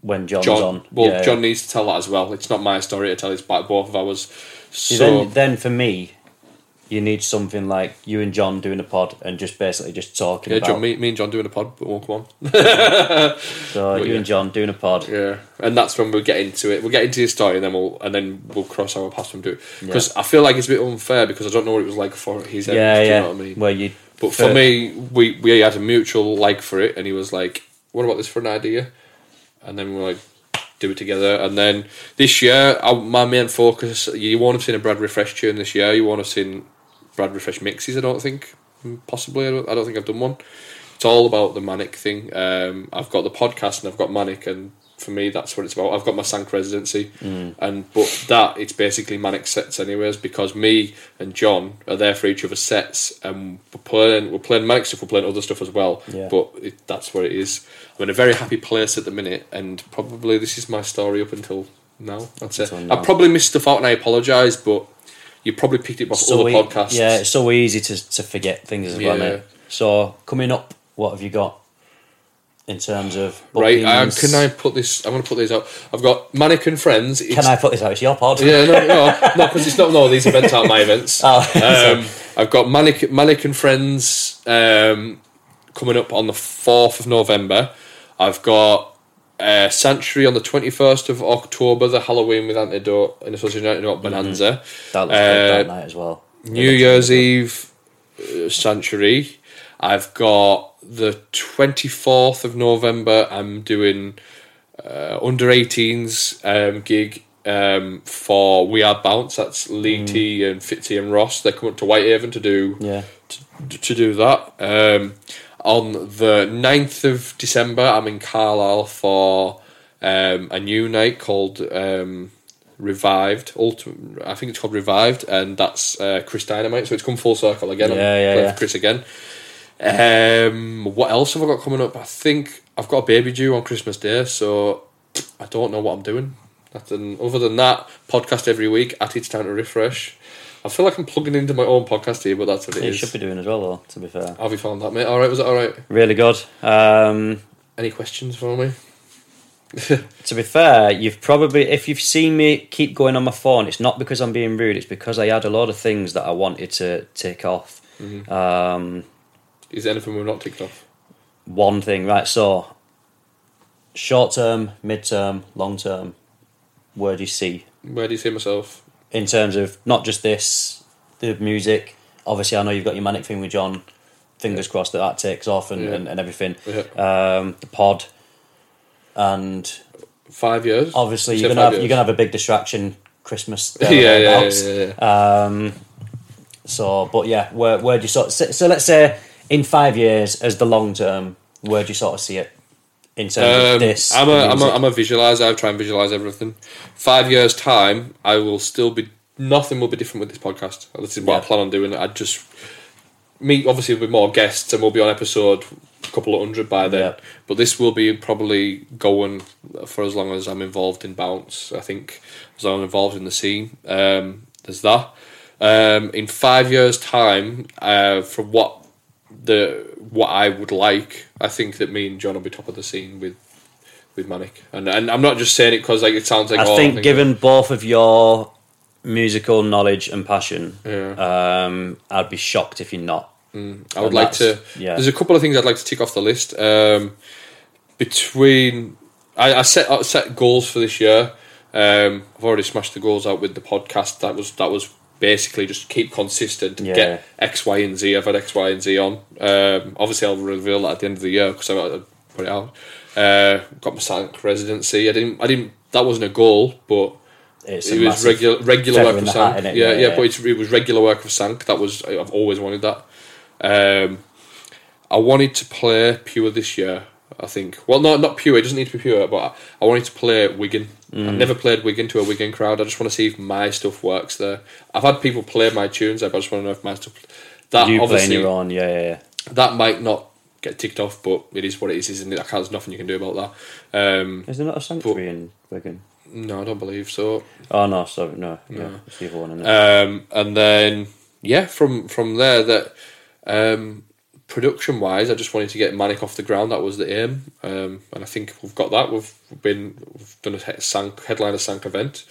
when John's John, on. Well, yeah, John yeah. needs to tell that as well. It's not my story to tell, it's back both of ours. So then, then for me, you need something like you and John doing a pod and just basically just talking yeah, about... Yeah, John, me, me and John doing a pod, but won't come on. So but you yeah. and John doing a pod. Yeah, and that's when we'll get into it. We'll get into your story and then we'll and then we'll cross our paths and do it. Because yeah. I feel like it's a bit unfair because I don't know what it was like for his end. Yeah, yeah. You know what I mean? Where you but for, for me, we, we had a mutual like for it and he was like, what about this for an idea? And then we were like, do it together. And then this year, I, my main focus, you won't have seen a Brad Refresh tune this year. You won't have seen... Brad Refresh mixes, I don't think, possibly. I don't, I don't think I've done one. It's all about the Manic thing. Um, I've got the podcast and I've got Manic, and for me, that's what it's about. I've got my Sank residency, mm. and but that it's basically Manic sets, anyways, because me and John are there for each other's sets, and we're playing, we're playing Manic stuff, we're playing other stuff as well. Yeah. But it, that's what it is. I'm in a very happy place at the minute, and probably this is my story up until now. That's it. I probably missed stuff out, and I apologise, but. You probably picked it off so other e- podcasts. Yeah, it's so easy to, to forget things as well, yeah. mate. So, coming up, what have you got in terms of bookings? Right, um, can I put this... I'm going to put these out. I've got Mannequin Friends. It's, can I put this out? It's your pod. Yeah, no, no, no, because it's not... No, these events aren't my events. Oh, um, I've got Mannequin, Mannequin Friends um, coming up on the fourth of November. I've got... Uh, Sanctuary on the twenty-first of October, the Halloween with Antidote in association with Antidote Bonanza. Mm-hmm. That looks uh, good that night as well. New Year's Eve uh, Sanctuary. I've got the twenty-fourth of November, I'm doing uh, under eighteens um, gig um, for Wired Bounce. That's Lee mm. T and Fitzy and Ross. They come up to Whitehaven to do yeah. to, to do that. Um On the ninth of December, I'm in Carlisle for um, a new night called um, Revived. Ultim- I think it's called Revived, and that's uh, Chris Dynamite. So it's come full circle again. Yeah, I'm yeah, playing yeah. for Chris again. Um, what else have I got coming up? I think I've got a baby due on Christmas Day, so I don't know what I'm doing. Nothing. Other than that, podcast every week at It's Time to Refresh. I feel like I'm plugging into my own podcast here, but that's what it you is. You should be doing as well, though, to be fair. Have you found that, mate? All right, was it all right? Really good. Um, Any questions for me? To be fair, you've probably... If you've seen me keep going on my phone, it's not because I'm being rude, it's because I had a lot of things that I wanted to tick off. Mm-hmm. Um, is there anything we've not ticked off? One thing, right, so... Short-term, mid-term, long-term. Where do you see? Where do you see myself? In terms of not just this, the music. Obviously, I know you've got your Manic thing with John. Fingers yeah. crossed that that takes off and, yeah. and, and everything. Yeah. Um, the pod. And... Five years. Obviously, you you're going to have a big distraction Christmas. Yeah, yeah, yeah, yeah, yeah. Um, so, but yeah, where, where do you sort of... So, so let's say in five years as the long term, where do you sort of see it? In terms um, of this, I'm a, I'm a I'm a visualizer. I try and visualize everything. Five years time, I will still be nothing will be different with this podcast. This is what yeah. I plan on doing. I just meet obviously with more guests, and we'll be on episode a couple of hundred by then. Yeah. But this will be probably going for as long as I'm involved in Bounce. I think as long as I'm involved in the scene, um, there's that. Um, in five years time, uh, from what the what I would like. I think that me and John will be top of the scene with with Manic, and and I'm not just saying it because like it sounds like. I, oh, think, I think given that. Both of your musical knowledge and passion, yeah. um, I'd be shocked if you're not. Mm, I would and like to. Yeah. There's a couple of things I'd like to tick off the list. Um, between, I, I set I set goals for this year. Um, I've already smashed the goals out with the podcast. That was that was. Basically just keep consistent and yeah. get X, Y and Z. I've had X, Y and Z on. Um, obviously I'll reveal that at the end of the year because I put it out. Uh, got my Sank residency. I didn't I didn't that wasn't a goal, but it's it was regular regular work for Sank. Hat, yeah, yeah, yeah, but it's, it was regular work for Sank. That was I've always wanted that. Um, I wanted to play Pure this year, I think. Well, no, not Pure, it doesn't need to be Pure, but I wanted to play Wigan. Mm. I've never played Wigan to a Wigan crowd. I just want to see if my stuff works there. I've had people play my tunes, but I just want to know if my stuff... That you obviously, playing your own, yeah, yeah, yeah. That might not get ticked off, but it is what it is, isn't it? I can't, there's nothing you can do about that. Um, is there not a Sanctuary but, in Wigan? No, I don't believe so. Oh, no, sorry, no. no. Yeah, it's the other one, isn't it? Um, and then, yeah, from, from there, that... Um, production-wise, I just wanted to get Manic off the ground. That was the aim, um, and I think we've got that. We've been we've done a sank, headline a sank event,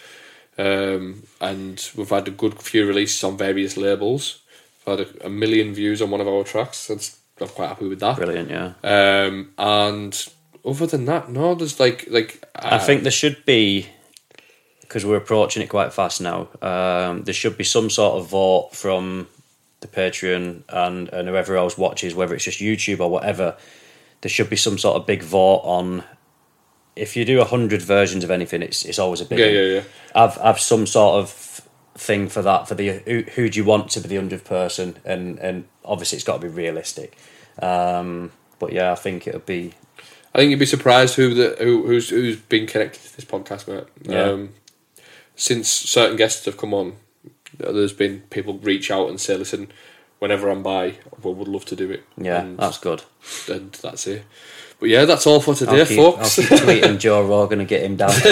um, and we've had a good few releases on various labels. We've had a, a million views on one of our tracks. That's, I'm quite happy with that. Brilliant, yeah. Um, and other than that, no, there's like like uh, I think there should be, because we're approaching it quite fast now. Um, there should be some sort of vote from the Patreon and, and whoever else watches, whether it's just YouTube or whatever. There should be some sort of big vote on, if you do a hundred versions of anything, it's it's always a big, yeah, yeah, yeah. I've I've some sort of thing for that, for the who, who do you want to be the hundredth person, and and obviously it's got to be realistic. Um, but yeah, I think it'll be. I think you'd be surprised who the who, who's who's been connected to this podcast, mate. Yeah. Um, since certain guests have come on, there's been people reach out and say, listen, whenever I'm by, we would love to do it. Yeah, and that's good. And that's it. But yeah, that's all for today, I'll keep, folks. I'll keep tweeting Joe Rogan and get him down. Can't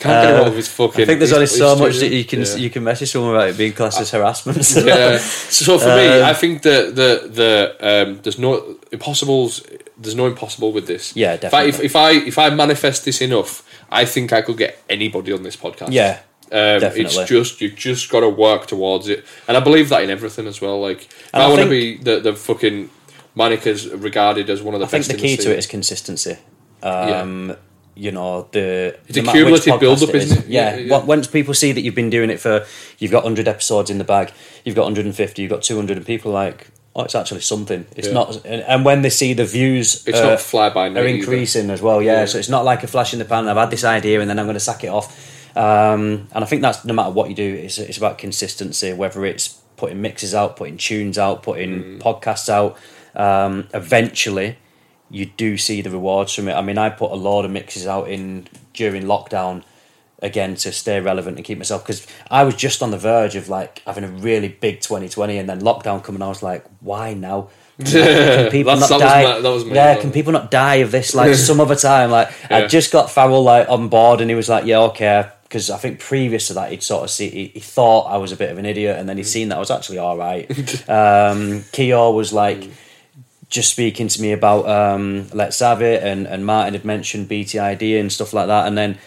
get him off his fucking... I think there's only so much that you can yeah. you can message someone about it being classed as harassment. Yeah. So for um, me, I think the the the um, there's no impossibles. There's no impossible with this. Yeah, definitely. If I, if, if I if I manifest this enough, I think I could get anybody on this podcast. Yeah. Um, it's just you've just got to work towards it, and I believe that in everything as well. Like, if I, I want to be the the fucking Manic is regarded as one of the I best. I think the key the to it is consistency. Um, yeah. You know, the it's no a cumulative build up, isn't it? Is. Yeah. Yeah, yeah. Once people see that you've been doing it for, you've got one hundred episodes in the bag, you've got one hundred fifty, you've got two hundred, and people are like, oh, it's actually something. It's yeah. not, and, and when they see the views, it's uh, not fly by night are increasing either. As well. Yeah, yeah, so it's not like a flash in the pan. I've had this idea and then I'm going to sack it off. Um, and I think that's no matter what you do, it's it's about consistency, whether it's putting mixes out, putting tunes out, putting mm. podcasts out. Um, eventually you do see the rewards from it. I mean, I put a load of mixes out in during lockdown again to stay relevant and keep myself, because I was just on the verge of like having a really big twenty twenty, and then lockdown coming, I was like, why now? Can people not die? Yeah, can people not die of this like some other time? Like, yeah. I just got Farrell like on board, and he was like, yeah, okay. Because I think previous to that, he'd sort of see, he, he thought I was a bit of an idiot, and then he'd seen that I was actually all right. um, Keogh was like mm. just speaking to me about um, Let's Have It, and, and Martin had mentioned B T I D and stuff like that, and then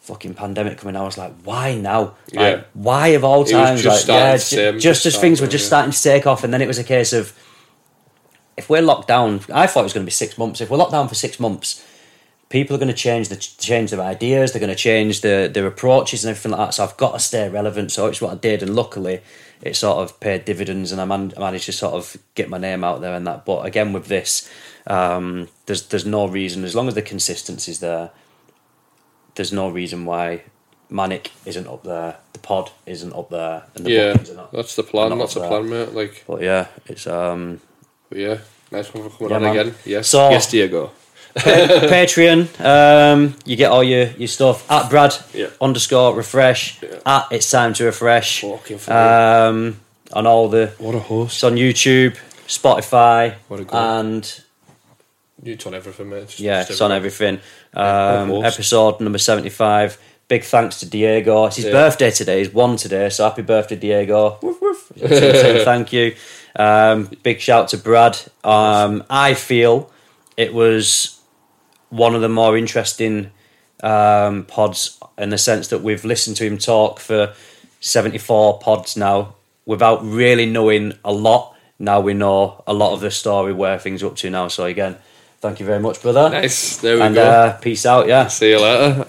fucking pandemic coming. I was like, why now? Like, yeah. Why of all times? Just, like, yeah, sim, just, just as starting, things were just yeah. starting to take off, and then it was a case of, if we're locked down, I thought it was going to be six months. If we're locked down for six months, people are going to change the change their ideas. They're going to change the, their approaches and everything like that. So I've got to stay relevant. So it's what I did, and luckily, it sort of paid dividends, and I, man, I managed to sort of get my name out there and that. But again, with this, um, there's there's no reason, as long as the consistency's there, there's no reason why Manic isn't up there, the pod isn't up there, and the yeah, isn't up, that's the plan. That's the there. plan, mate. Like, but yeah, it's um, but yeah, nice one for coming yeah, on man. again. Yes, so, yes, Diego. Patreon, um, you get all your, your stuff at Brad yeah. underscore refresh yeah. at It's Time to Refresh, um, on all the what a host it's on YouTube, Spotify, what a good and it's on everything, mate. It's yeah, it's on everything. Um, yeah, episode number seventy-five. Big thanks to Diego. It's his yeah. birthday today. He's one today, so happy birthday, Diego! Woof, woof. Thank you. Um, big shout to Brad. Um, I feel it was one of the more interesting um, pods, in the sense that we've listened to him talk for seventy-four pods now without really knowing a lot. Now we know a lot of the story, where things are up to now. So again, thank you very much, brother. Nice. There we and, go. And uh, peace out, yeah. See you later.